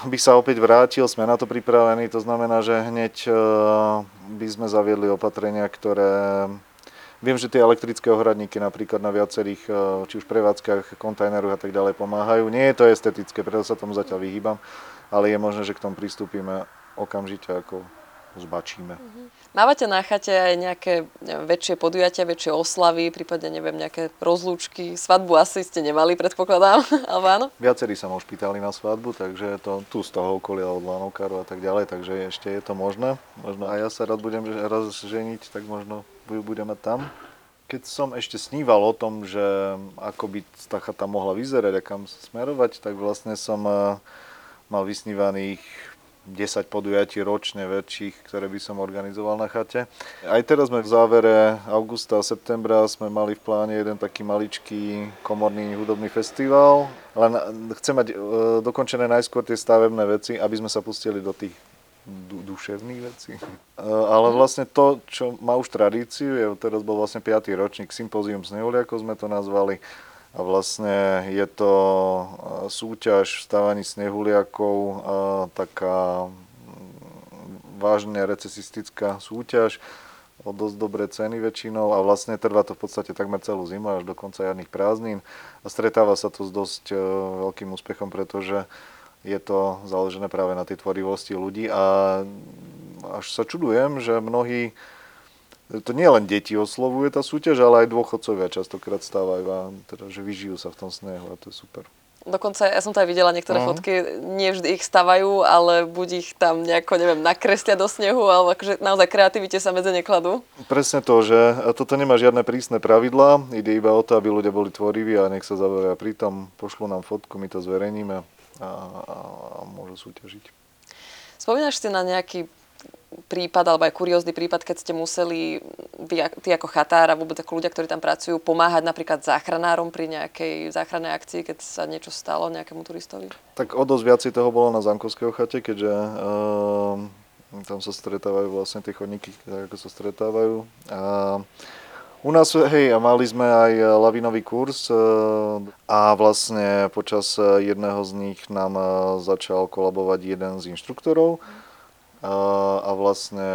by sa opäť vrátil, sme na to pripravení, to znamená, že hneď by sme zaviedli opatrenia, ktoré... Viem, že tie elektrické ohradníky napríklad na viacerých, či už prevádzkach, kontajneroch a tak ďalej pomáhajú. Nie je to estetické, preto sa tomu zatiaľ vyhýbam, ale je možné, že k tomu pristúpime okamžite, ako zbačíme. Mávate na chate aj nejaké väčšie podujatia, väčšie oslavy, prípadne neviem, nejaké rozlúčky, svadbu asi ste nemali, predpokladám, alebo áno? Viacerí sa ma už pýtali na svadbu, takže to tu z toho okolia od Lanovkárov a tak ďalej, takže ešte je to možné. Možno aj ja sa rád budem raz ženiť, tak možno budeme tam. Keď som ešte sníval o tom, že ako by tá chata mohla vyzerať a kam smerovať, tak vlastne som mal vysnívaných desať podujatí ročne väčších, ktoré by som organizoval na chate. Aj teraz sme v závere augusta a septembra sme mali v pláne jeden taký maličký komorný hudobný festival. Len chcem mať dokončené najskôr tie stavebné veci, aby sme sa pustili do tých duševných vecí. Ale vlastne to, čo má už tradíciu, je, teraz bol vlastne piaty ročník, sympózium snehuliakov sme to nazvali. A vlastne je to súťaž v stávaní snehuliakov, taká vážne recesistická súťaž, o dosť dobré ceny väčšinou a vlastne trvá to v podstate takmer celú zimu až do konca jarných prázdnin. A stretáva sa to s dosť veľkým úspechom, pretože je to založené práve na tej tvorivosti ľudí a až sa čudujem, že mnohí, to nie len deti oslovuje tá súťaž, ale aj dôchodcovia častokrát stávajú a teda, že vyžijú sa v tom snehu a to je super. Dokonca ja som tam videla niektoré uh-huh. fotky, nie vždy ich stavajú, ale buď ich tam nejako, neviem, nakreslia do snehu, alebo akože naozaj kreativite sa medzi nekladú. Presne to, že toto nemá žiadne prísne pravidlá, ide iba o to, aby ľudia boli tvoriví a nech sa zabavia pritom, pošlú nám fotku, my to zverejníme. A, a, a môžu súťažiť. Spomínaš si na nejaký prípad, alebo aj kuriózny prípad, keď ste museli, ty ako chatár a vôbec ako ľudia, ktorí tam pracujú, pomáhať napríklad záchranárom pri nejakej záchrannej akcii, keď sa niečo stalo nejakému turistovi? Tak o dosť viac toho bolo na Zamkovského chate, keďže e, tam sa stretávajú vlastne tie chodníky, tak ako sa stretávajú. A u nás, hej, mali sme aj lavinový kurz a vlastne počas jedného z nich nám začal kolabovať jeden z inštruktorov a vlastne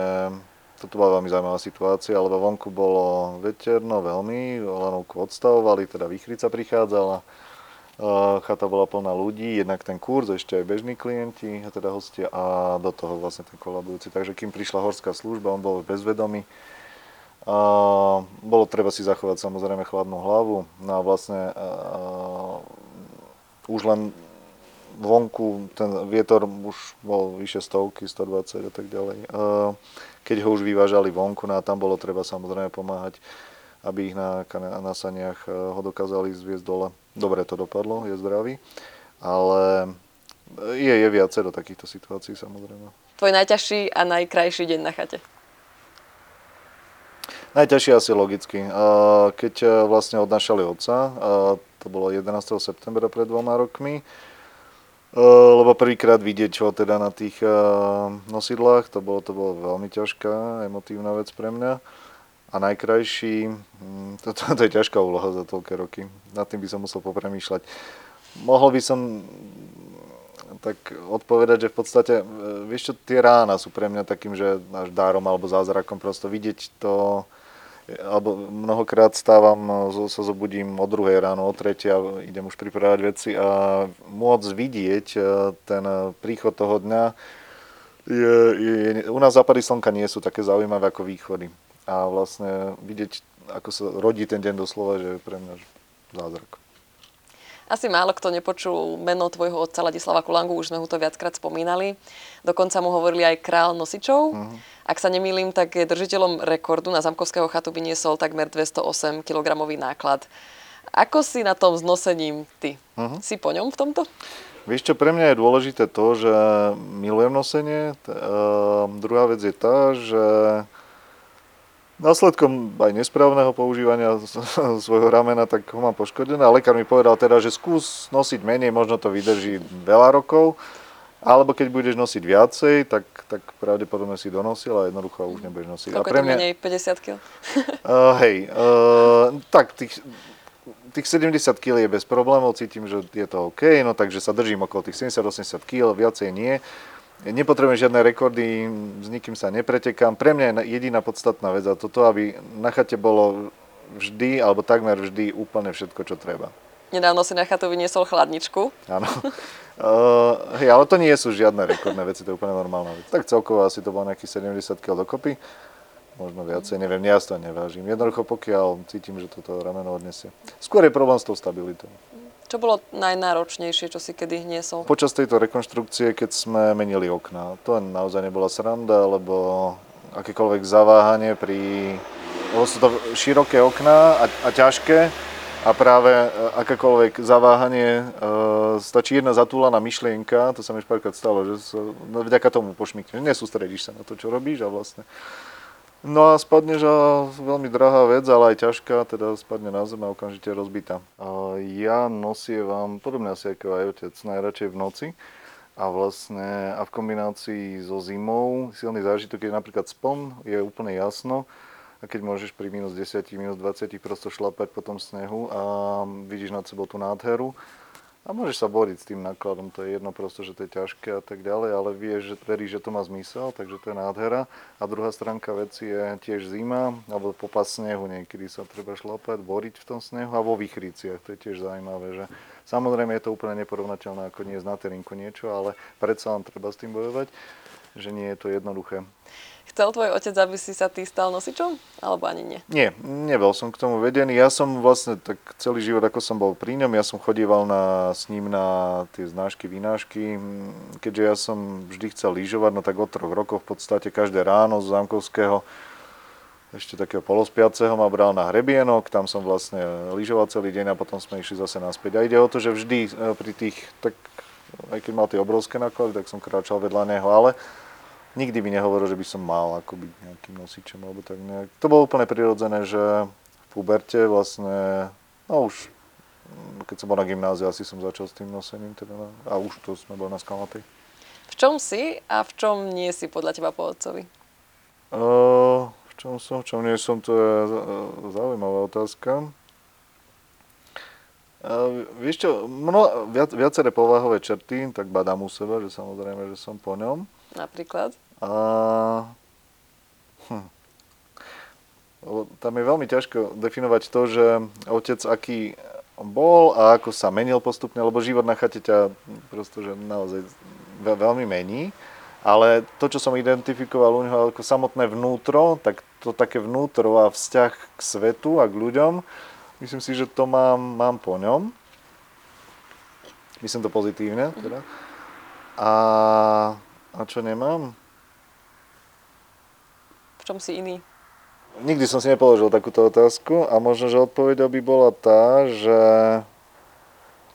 toto bola veľmi zaujímavá situácia, lebo vonku bolo veterno veľmi, lanovku odstavovali, teda výchrica prichádzala, chata bola plná ľudí, jednak ten kurz, ešte aj bežní klienti, teda hostia a do toho vlastne ten kolabujúci. Takže kým prišla horská služba, on bol bezvedomý. Uh, bolo treba si zachovať samozrejme chladnú hlavu, no a vlastne uh, už len vonku ten vietor už bol vyše stovky, stodvadsať a tak ďalej. Uh, keď ho už vyvážali vonku, no a tam bolo treba samozrejme pomáhať, aby ich na, na saniach ho dokázali zviesť dole. Dobre to dopadlo, je zdravý, ale je, je viacero takýchto situácií samozrejme. Tvoj najťažší a najkrajší deň na chate? Najťažšie asi logicky, keď vlastne odnášali otca, to bolo jedenásteho septembra pred dvoma rokmi, lebo prvýkrát vidieť ho teda na tých nosidlách, to bolo, to bolo veľmi ťažká, emotívna vec pre mňa. A najkrajší, to, to, to je ťažká úloha za toľké roky, nad tým by som musel popremýšľať. Mohol by som tak odpovedať, že v podstate, vieš čo, tie rána sú pre mňa takým, že až dárom alebo zázrakom prosto vidieť to, alebo mnohokrát stávam, sa zobudím o druhej ráno, o tretej a idem už pripravať veci a môcť vidieť ten príchod toho dňa. Je, je, u nás západy slnka nie sú také zaujímavé ako východy. A vlastne vidieť, ako sa rodí ten deň doslova, že je pre mňa zázrak. Asi málo kto nepočul meno tvojho otca Ladislava Kulangu, už sme ho to viackrát spomínali. Dokonca mu hovorili aj král nosičov. Uh-huh. Ak sa nemýlim, tak je držiteľom rekordu. Na Zamkovského chatu vyniesol takmer dvestoosem kilogramov náklad. Ako si na tom s nosením ty? Uh-huh. Si po ňom v tomto? Vieš čo, pre mňa je dôležité to, že milujem nosenie. T- uh, druhá vec je tá, že následkom aj nesprávneho používania svojho ramena, tak ho mám poškodené. Lekár mi povedal teda, že skús nosiť menej, možno to vydrží veľa rokov, alebo keď budeš nosiť viacej, tak, tak pravdepodobne si donosil a jednoducho už nebudeš nosiť. Koľko je to menej? päťdesiat kilogramov? Uh, hej, uh, tak tých tých sedemdesiat kíl je bez problémov, cítim, že je to OK, no takže sa držím okolo tých sedemdesiat až osemdesiat kíl, viacej nie. Nepotrebujem žiadne rekordy, s nikým sa nepretekám. Pre mňa je jediná podstatná vec a to, aby na chate bolo vždy, alebo takmer vždy úplne všetko, čo treba. Nedávno si na chatu vyniesol chladničku. Áno. Uh, hej, ale to nie sú žiadne rekordné veci, to je úplne normálna vec. Tak celkovo asi to bolo nejakých sedemdesiat kíl dokopy, možno viacej, neviem, ja to nevážim. Jednoducho pokiaľ cítim, že toto rameno odnesie. Skôr je problém s tou stabilitou. Čo bolo najnáročnejšie, čo si kedy hniesol? Počas tejto rekonštrukcie, keď sme menili okná, to naozaj nebola sranda, lebo akékoľvek zaváhanie pri... Lebo sú to široké okná a, a ťažké, a práve akékoľvek zaváhanie, e, stačí jedna zatúlaná myšlienka, to sa mi párkrát stalo, že sa, no, vďaka tomu pošmykneš, nesústredíš sa na to, čo robíš a vlastne. No a spadneš, a veľmi drahá vec, ale aj ťažká, teda spadne na zem a okamžite je rozbitá. Ja nosievam, podobne asi ako aj otec, najradšej v noci a vlastne a v kombinácii so zimou, silný zážitok je napríklad spom, je úplne jasno. A keď môžeš pri mínus desať, mínus dvadsať prosto šlapať po tom snehu a vidíš nad sebou tú nádheru a môžeš sa boriť s tým nákladom, to je jedno prosto, že to je ťažké a tak ďalej, ale vieš, že veríš, že to má zmysel, takže to je nádhera. A druhá stránka veci je tiež zima, alebo popas snehu, niekedy sa treba šlapať, boriť v tom snehu a vo vychriciach, to je tiež zaujímavé, že samozrejme je to úplne neporovnateľné, ako nie je na terinku niečo, ale predsa len treba s tým bojovať, že nie je to jednoduché. Chcel tvoj otec, aby si sa ty stal nosičom? Alebo ani nie? Nie, nebol som k tomu vedený. Ja som vlastne tak celý život, ako som bol pri ňom, ja som chodieval na, s ním na tie znášky, vynášky. Keďže ja som vždy chcel lyžovať, no tak od troch rokov v podstate každé ráno z Zamkovského, ešte takého polospiaceho, ma bral na hrebienok, tam som vlastne lyžoval celý deň a potom sme išli zase naspäť. A ide o to, že vždy pri tých, tak aj keď mal tie obrovské náklady, tak som kráčal vedľa neho, ale nikdy mi nehovoril, že by som mal ako byť nejakým nosičom alebo tak nejak. To bolo úplne prirodzené, že v puberte vlastne, no už keď som bol na gymnáziu, asi som začal s tým nosením teda, a už to sme boli na Skalnatej. V čom si a v čom nie si podľa teba po otcovi? Uh, v čom som, v čom nie som, to je zaujímavá otázka. Uh, vieš čo, mno, viac, viaceré povahové črty, tak badám u seba, že samozrejme, že som po ňom. Napríklad? A... Hm. Tam je veľmi ťažko definovať to, že otec aký bol a ako sa menil postupne, lebo život na chate ťa prosto, že naozaj veľmi mení. Ale to, čo som identifikoval u neho ako samotné vnútro, tak to také vnútro a vzťah k svetu a k ľuďom, myslím si, že to mám, mám po ňom. Myslím to pozitívne. Teda. A... A čo nemám? V čom si iný? Nikdy som si nepoložil takúto otázku a možno, že odpoveď by bola tá, že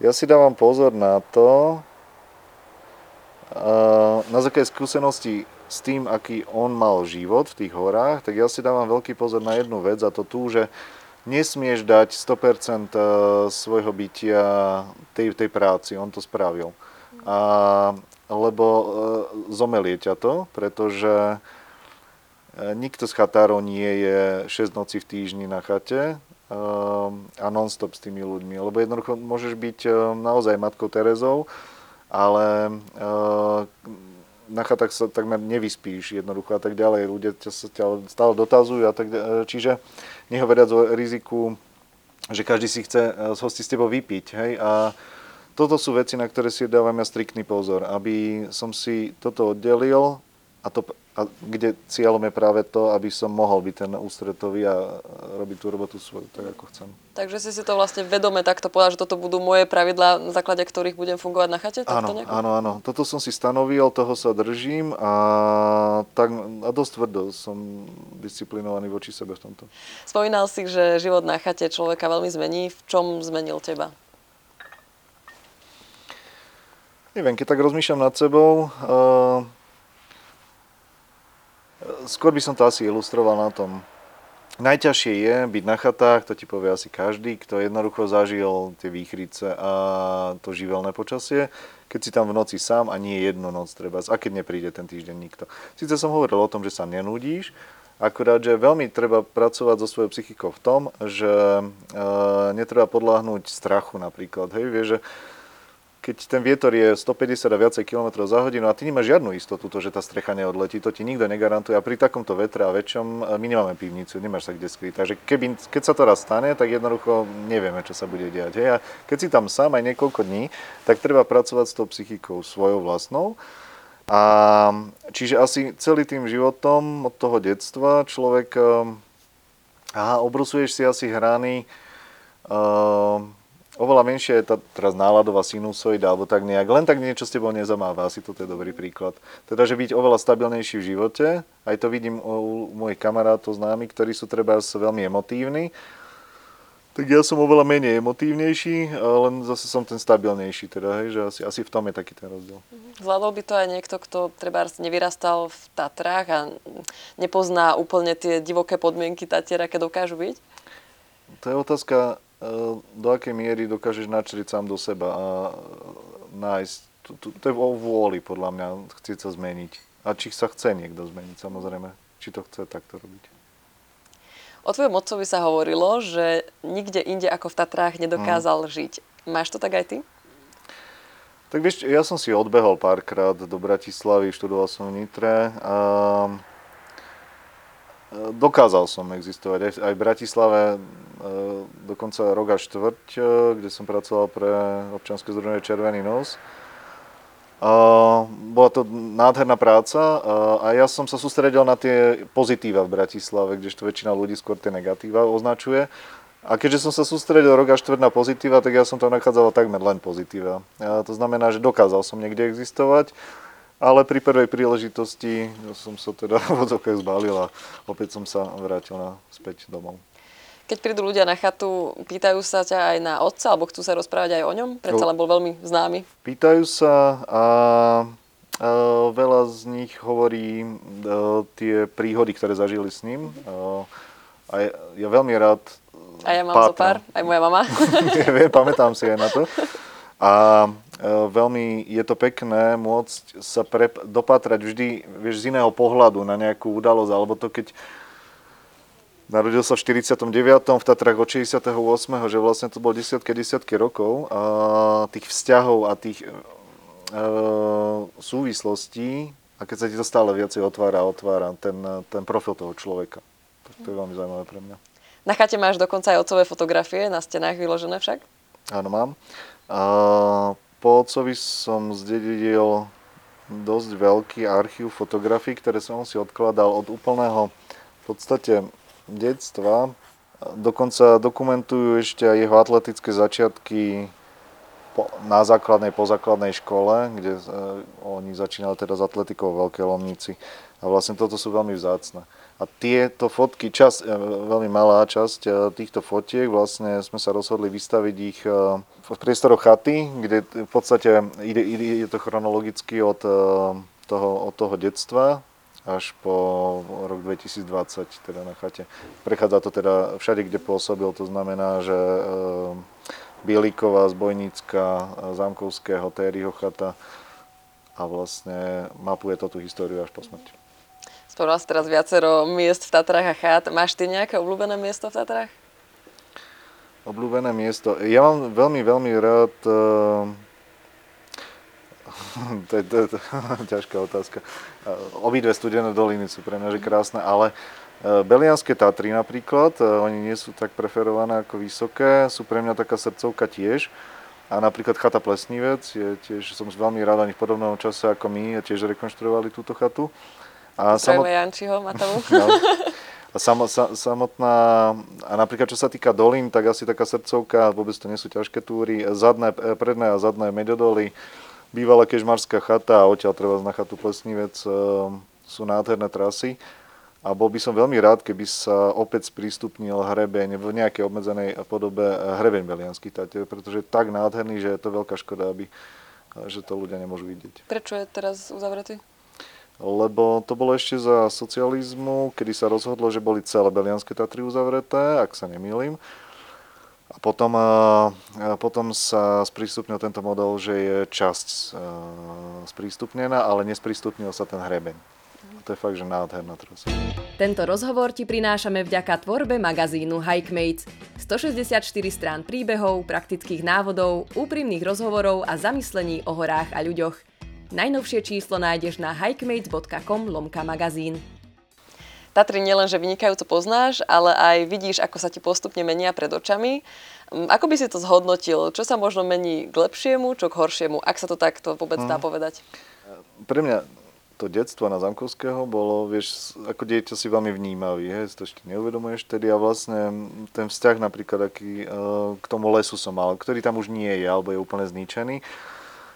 ja si dávam pozor na to, na základe skúsenosti s tým, aký on mal život v tých horách, tak ja si dávam veľký pozor na jednu vec a to tú, že nesmieš dať sto percent svojho bytia tej, tej práci, on to spravil. A lebo e, zomelie ťa to, pretože e, nikto z chatárov nie je šesť nocí v týždni na chate e, a non-stop s tými ľuďmi, lebo jednoducho môžeš byť e, naozaj matkou Terezou, ale e, na chatách sa takmer nevyspíš jednoducho a tak ďalej, ľudia ťa, ťa stále dotazujú a tak ďalej, čiže nehovoriac o riziku, že každý si chce hosti s tebou vypiť, hej, a toto sú veci, na ktoré si dávam ja striktný pozor, aby som si toto oddelil a, to, a kde cieľom je práve to, aby som mohol byť ten ústretový a robiť tú robotu svoju tak, ako chcem. Takže si si to vlastne vedome takto povedal, že toto budú moje pravidlá, na základe ktorých budem fungovať na chate? Áno, áno, áno. Toto som si stanovil, toho sa držím a, tak, a dosť tvrdo som disciplinovaný voči sebe v tomto. Spomínal si, že život na chate človeka veľmi zmení. V čom zmenil teba? Neviem, keď tak rozmýšľam nad sebou, uh, skôr by som to asi ilustroval na tom. Najťažšie je byť na chatách, to ti povie asi každý, kto jednoducho zažil tie výchrice a to živelné počasie, keď si tam v noci sám a nie jednu noc treba, a keď nepríde ten týždeň nikto. Sice som hovoril o tom, že sa nenudíš, Akurát, že veľmi treba pracovať so svojou psychikou v tom, že e, netreba podľahnúť strachu napríklad. Hej, vieš, že keď ten vietor je stopäťdesiat a viacej kilometrov za hodinu a ty nemáš žiadnu istotu, to, že tá strecha neodletí, to ti nikto negarantuje. A pri takomto vetre a väčšom my nemáme pivnicu, nemáš sa kde skryť. Takže keby, keď sa to raz stane, tak jednoducho nevieme, čo sa bude diať. Hej, a keď si tam sám aj niekoľko dní, tak treba pracovať s tou psychikou svojou vlastnou. A čiže asi celý tým životom od toho detstva človek, aha, obrusuješ si asi hrany, uh, oveľa menšia je tá teraz náladová sinusoida, alebo tak nejak, len tak niečo s tebou nezamáva, asi toto je dobrý príklad. Teda, že byť oveľa stabilnejší v živote, aj to vidím u mojich kamarátov známych, ktorí sú treba veľmi emotívni, tak ja som oveľa menej emotívnejší, len zase som ten stabilnejší, teda, hej, že asi, asi v tom je taký ten rozdiel. Zvládol by to aj niekto, kto treba nevyrastal v Tatrách a nepozná úplne tie divoké podmienky Tatier, aké dokážu byť? To je otázka, do akej miery dokážeš načriť sám do seba a nájsť, to, to, to je o vôli podľa mňa, chcieť sa zmeniť. A či sa chce niekto zmeniť, samozrejme, či to chce takto robiť. O tvojom otcovi sa hovorilo, že nikde inde ako v Tatrách nedokázal hmm. žiť. Máš to tak aj ty? Tak vieš, ja som si odbehol párkrát do Bratislavy, študoval som v Nitre. A dokázal som existovať aj, aj v Bratislave, dokonca rok a štvrť, kde som pracoval pre občianske združenie Červený nos. Uh, bola to nádherná práca uh, a ja som sa sústredil na tie pozitíva v Bratislave, kdežto väčšina ľudí skôr tie negatíva označuje. A keďže som sa sústredil rok a štvrt na pozitíva, tak ja som tam nachádzal takmer len pozitíva. Uh, to znamená, že dokázal som niekde existovať, ale pri prvej príležitosti ja som sa teda v odzokách zbalil a opäť som sa vrátil na, späť domov. Keď prídu ľudia na chatu, pýtajú sa ťa aj na otca, alebo chcú sa rozprávať aj o ňom? Predsa len bol veľmi známy. Pýtajú sa a, a veľa z nich hovorí a, tie príhody, ktoré zažili s ním. A, a ja, ja veľmi rád... A ja mám zo pár, aj moja mama. Pamätám si aj na to. A veľmi je to pekné môcť sa pre, dopatrať vždy, vieš, z iného pohľadu na nejakú udalosť, alebo to keď... Narodil sa v štyridsiatom deviatom v Tatrách od šesťdesiateho ôsmeho že vlastne to bolo desiatky, desiatky rokov a tých vzťahov a tých e, súvislostí a keď sa ti to stále viacej otvára a otvára ten, ten profil toho človeka. To, to je veľmi zaujímavé pre mňa. Na chate máš dokonca aj otcové fotografie na stenách vyložené však? Áno, mám. A po otcovi som zdedil dosť veľký archív fotografií, ktoré som si odkladal od úplného v podstate detstva. Dokonca dokumentujú ešte aj jeho atletické začiatky po, na základnej, pozákladnej škole, kde e, oni začínali teda s atletikou v Veľkej Lomnici. A vlastne toto sú veľmi vzácne. A tieto fotky, čas, e, veľmi malá časť e, týchto fotiek, vlastne sme sa rozhodli vystaviť ich e, v priestoroch chaty, kde v podstate ide, ide, ide to chronologicky od, e, toho, od toho detstva až po rok dvetisícdvadsať teda na chate. Prechádza to teda všade, kde pôsobil, to znamená, že e, Bieliková, Zbojnická, Zamkovského, Téryho chata a vlastne mapuje to tú históriu až po smrti. Spomínal si teraz viacero miest v Tatrách a chát. Máš ty nejaké obľúbené miesto v Tatrách? Obľúbené miesto? Ja mám veľmi, veľmi rád... E, to je, to je, to je ťažká otázka. Obidve studené doliny sú pre mňa že krásne, ale Belianske Tatry napríklad, oni nie sú tak preferované ako Vysoké, sú pre mňa taká srdcovka tiež. A napríklad chata Plesnivec, je tiež, som veľmi rád, ani v podobnom čase ako my, tiež rekonštruovali túto chatu. A samot... Jančího Matavu. No. A samo, sa, samotná, a napríklad čo sa týka dolín, tak asi taká srdcovka, vôbec to nie sú ťažké túry, zadné, predné a zadné Medodoly. Bývalá Kežmarská chata a odtiaľ treba na chatu Plesnivec sú nádherné trasy a bol by som veľmi rád, keby sa opäť sprístupnil hrebeň v nejakej obmedzenej podobe hrebeň Belianských Tatier, pretože je tak nádherný, že je to veľká škoda, aby, že to ľudia nemôžu vidieť. Prečo je teraz uzavretý? Lebo to bolo ešte za socializmu, kedy sa rozhodlo, že boli celé Belianske Tatry uzavreté, ak sa nemýlim. A potom, a potom sa sprístupnil tento model, že je časť sprístupnená, ale nesprístupnil sa ten hrebeň. A to je fakt, že nádherná trasa. Tento rozhovor ti prinášame vďaka tvorbe magazínu Hike Mates. stošesťdesiatštyri strán príbehov, praktických návodov, úprimných rozhovorov a zamyslení o horách a ľuďoch. Najnovšie číslo nájdeš na hikemates.com lomka magazín. Tatry nielenže vynikajúco poznáš, ale aj vidíš, ako sa ti postupne menia pred očami. Ako by si to zhodnotil? Čo sa možno mení k lepšiemu, čo k horšiemu? Ak sa to takto vôbec dá mm. povedať? Pre mňa to detstvo na Zamkovského bolo, vieš, ako dieťa si veľmi vnímavý, hej, to ešte neuvedomuješ tedy a vlastne ten vzťah napríklad aký, k tomu lesu som mal, ktorý tam už nie je, alebo je úplne zničený.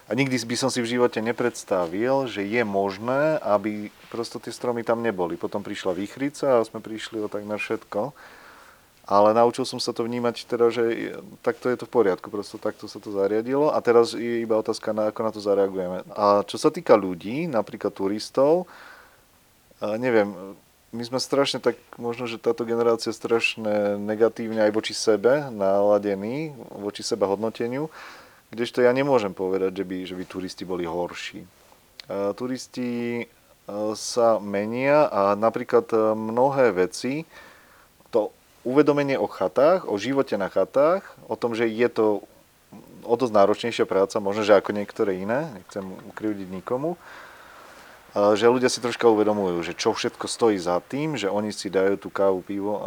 A nikdy by som si v živote nepredstavil, že je možné, aby prosto tie stromy tam neboli. Potom prišla výchrica a sme prišli o takmer všetko. Ale naučil som sa to vnímať teda, že takto je to v poriadku, prosto takto sa to zariadilo. A teraz je iba otázka, na, ako na to zareagujeme. A čo sa týka ľudí, napríklad turistov, neviem, my sme strašne tak, možno, že táto generácia strašne negatívne aj voči sebe naladení, voči seba hodnoteniu. Kdežto ja nemôžem povedať, že by, že by turisti boli horší. Uh, turisti uh, sa menia a napríklad uh, mnohé veci, to uvedomenie o chatách, o živote na chatách, o tom, že je to o dosť náročnejšia práca, možno, že ako niektoré iné, nechcem ukriudiť nikomu, uh, že ľudia si troška uvedomujú, že čo všetko stojí za tým, že oni si dajú tú kávu, pivo uh,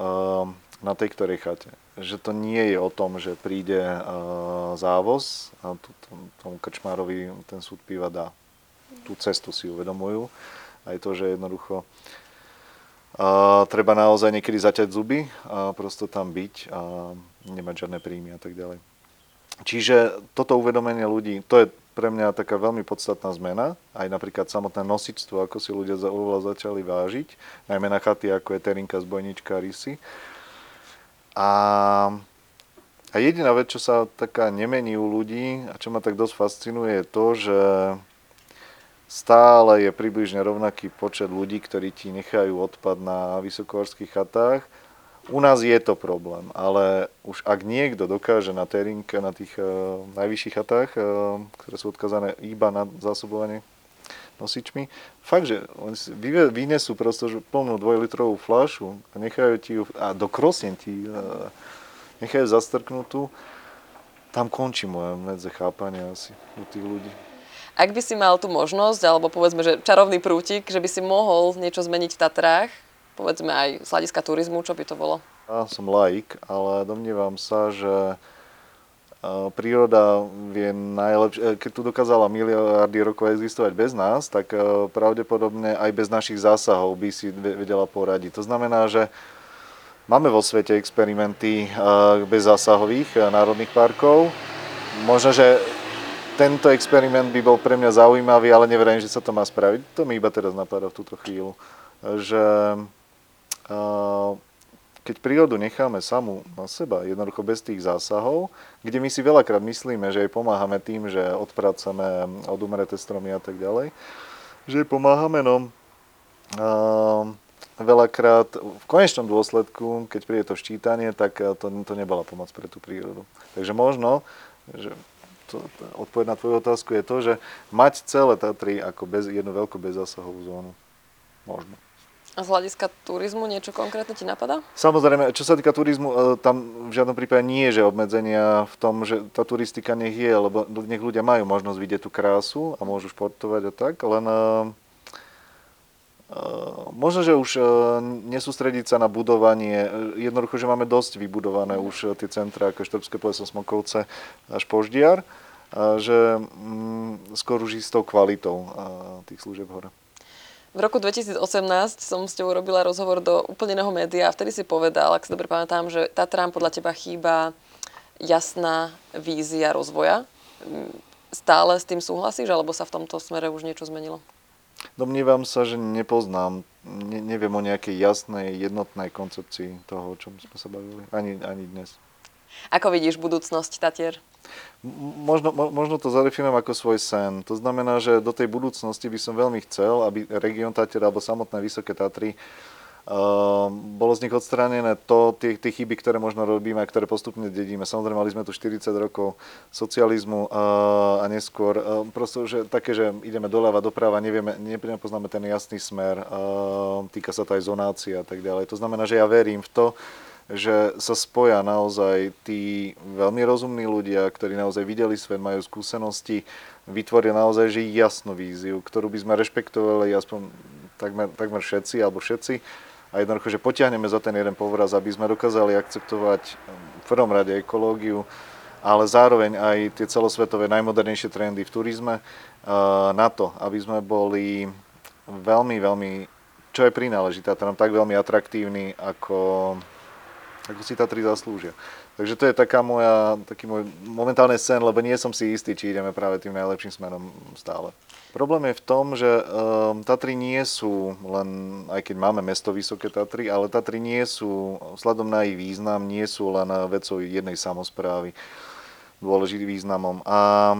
na tej ktorej chate. Že to nie je o tom, že príde e, závoz a tu, tomu krčmárovi ten súd piva dá. Tú cestu si uvedomujú. Aj to, že jednoducho e, treba naozaj niekedy zaťať zuby a prosto tam byť a nemať žiadne príjmy a tak ďalej. Čiže toto uvedomenie ľudí, to je pre mňa taká veľmi podstatná zmena. Aj napríklad samotné nosičstvo, ako si ľudia oveľa začali vážiť. Najmä na chaty, ako je Terinka, Zbojnička, Rysy. A, a jediná vec, čo sa taká nemení u ľudí a čo ma tak dosť fascinuje, je to, že stále je približne rovnaký počet ľudí, ktorí ti nechajú odpad na vysokohorských chatách. U nás je to problém, ale už ak niekto dokáže na Terinke, na tých uh, najvyšších chatách, uh, ktoré sú odkazané iba na zásobovanie nosičmi, fakt, že oni vynesú prosto plnú dvojlitrovú fľašu a nechajú ti ju, a do krosien ti nechajú zastrknutú, tam končí moje medze chápania asi u tých ľudí. Ak by si mal tú možnosť, alebo povedzme, že čarovný prútik, že by si mohol niečo zmeniť v Tatrách, povedzme aj z hľadiska turizmu, čo by to bolo? Ja som laik, ale domnievam sa, že príroda vie najlepšie, keď tu dokázala miliardy rokov existovať bez nás, tak pravdepodobne aj bez našich zásahov by si vedela poradiť. To znamená, že máme vo svete experimenty bez zásahových národných parkov. Možno, že tento experiment by bol pre mňa zaujímavý, ale neverím, že sa to má spraviť. To mi iba teraz napadá v túto chvíľu, že keď prírodu necháme samú na seba, jednoducho bez tých zásahov, kde my si veľakrát myslíme, že jej pomáhame tým, že odpracame odumreté stromy a tak ďalej, že jej pomáhame, no veľakrát v konečnom dôsledku, keď príde to štítanie, tak to, to nebola pomoc pre tú prírodu. Takže možno, že to, odpoveď na tvoju otázku je to, že mať celé Tatry ako bez, jednu veľkú bezzásahovú zónu. Možno. A z hľadiska turizmu niečo konkrétne ti napadá? Samozrejme, čo sa týka turizmu, tam v žiadnom prípade nie je obmedzenia v tom, že tá turistika nech je, lebo nech ľudia majú možnosť vidieť tú krásu a môžu športovať a tak, len možno, že už nesústrediť sa na budovanie. Jednoducho, že máme dosť vybudované už tie centrá ako Štrbské Pleso, Smokovce až po Ždiar, že skôr už s tou kvalitou tých služieb hore. V roku dvetisícosemnásť som s tebou robila rozhovor do úplne iného média a vtedy si povedal, ak si dobre pamätám, že Tatrám podľa teba chýba jasná vízia rozvoja. Stále s tým súhlasíš, alebo sa v tomto smere už niečo zmenilo? Domnievam sa, že nepoznám, ne, neviem o nejakej jasnej, jednotnej koncepcii toho, o čom sme sa bavili, ani, ani dnes. Ako vidíš budúcnosť Tatier? Možno, možno to zadefinujem ako svoj sen. To znamená, že do tej budúcnosti by som veľmi chcel, aby región Tatier alebo samotné Vysoké Tatry Bolo z nich odstránené to, tie, tie chyby, ktoré možno robíme a ktoré postupne dedíme. Samozrejme, mali sme tu štyridsať rokov socializmu a neskôr prosto, že také, že ideme doľava, doprava, nevieme, nepoznáme ten jasný smer, týka sa to aj zonácie a tak ďalej. To znamená, že ja verím v to, že sa spoja naozaj tí veľmi rozumní ľudia, ktorí naozaj videli svet, majú skúsenosti, vytvoria naozaj že jasnú víziu, ktorú by sme rešpektovali aspoň takmer, takmer všetci alebo všetci. A jednoducho, že potiahneme za ten jeden povraz, aby sme dokázali akceptovať v prvom rade ekológiu, ale zároveň aj tie celosvetové najmodernejšie trendy v turizme na to, aby sme boli veľmi, veľmi, čo je prináležité, teda tak veľmi atraktívni, ako, ako si Tatry zaslúžia. Takže to je taká moja, taký môj momentálny sen, lebo nie som si istý, či ideme práve tým najlepším smerom stále. Problém je v tom, že Tatry nie sú len, aj keď máme mesto Vysoké Tatry, ale Tatry nie sú, vzhľadom na ich význam, nie sú len vecou jednej samosprávy dôležitým významom. A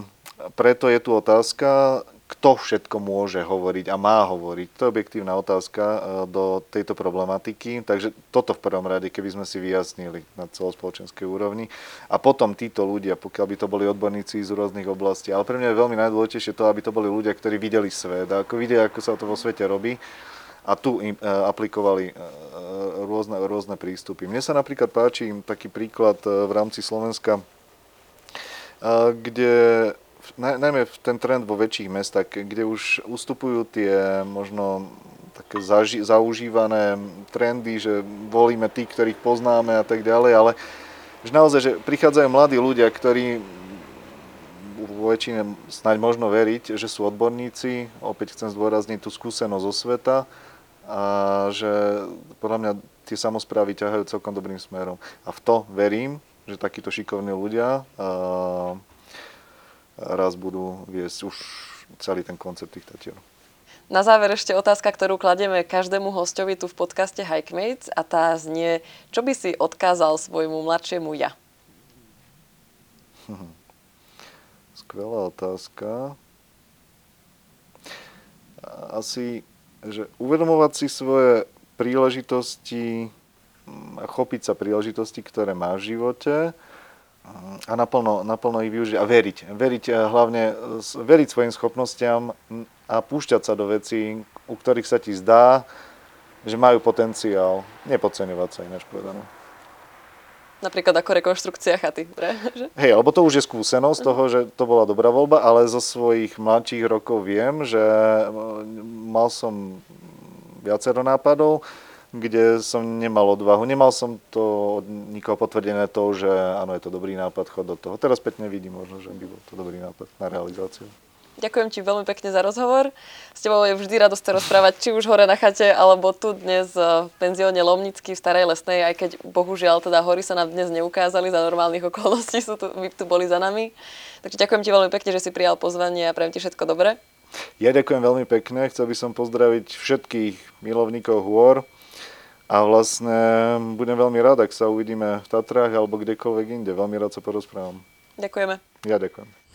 preto je tu otázka, kto všetko môže hovoriť a má hovoriť. To je objektívna otázka do tejto problematiky, takže toto v prvom rade, keby sme si vyjasnili na celospoločenskej úrovni. A potom títo ľudia, pokiaľ by to boli odborníci z rôznych oblastí, ale pre mňa je veľmi najdôležitejšie to, aby to boli ľudia, ktorí videli svet a ako vidia, ako sa to vo svete robí a tu im aplikovali rôzne, rôzne prístupy. Mne sa napríklad páči taký príklad v rámci Slovenska, kde najmä ten trend vo väčších mestách, kde už ustupujú tie možno také zaži- zaužívané trendy, že volíme tých, ktorých poznáme a tak ďalej, ale že naozaj, že prichádzajú mladí ľudia, ktorí vo väčšine snáď možno veriť, že sú odborníci, opäť chcem zdôrazniť tú skúsenosť zo sveta a že podľa mňa tie samosprávy ťahajú celkom dobrým smerom. A v to verím, že takíto šikovní ľudia raz budú viesť už celý ten koncept tých Tatier. Na záver ešte otázka, ktorú kladieme každému hostovi tu v podcaste Hike Mates a tá znie, čo by si odkázal svojmu mladšiemu ja? Hm. Skvelá otázka. Asi, že uvedomovať si svoje príležitosti, chopiť sa príležitosti, ktoré má v živote, a naplno, naplno ich využiť a veriť. Veriť hlavne, veriť svojim schopnostiam a púšťať sa do vecí, u ktorých sa ti zdá, že majú potenciál. Nepodceňovať sa ináč povedané. Napríklad ako rekonštrukcia chaty, že? Hej, lebo to už je skúsenosť toho, že to bola dobrá voľba, ale zo svojich mladších rokov viem, že mal som viacero nápadov, kde som nemal odvahu. Nemal som to od nikoho potvrdené to, že áno, je to dobrý nápad, chod do toho. Teraz spätne vidím možno, že by bol to dobrý nápad na realizáciu. Ďakujem ti veľmi pekne za rozhovor. S tebou je vždy radosť rozprávať, či už hore na chate, alebo tu dnes v penzióne Lomnický v Starej Lesnej, aj keď bohužiaľ teda hory sa nám dnes neukázali, za normálnych okolností sú tu, tu boli za nami. Takže ďakujem ti veľmi pekne, že si prijal pozvanie a prajem ti všetko dobré. Ja ďakujem veľmi pekne. Chcel by som pozdraviť všetkých milovníkov hôr. A vlastne budem veľmi rád, ak sa uvidíme v Tatrách alebo kdekoľvek inde. Veľmi rád sa porozprávam. Ďakujeme. Ja ďakujem.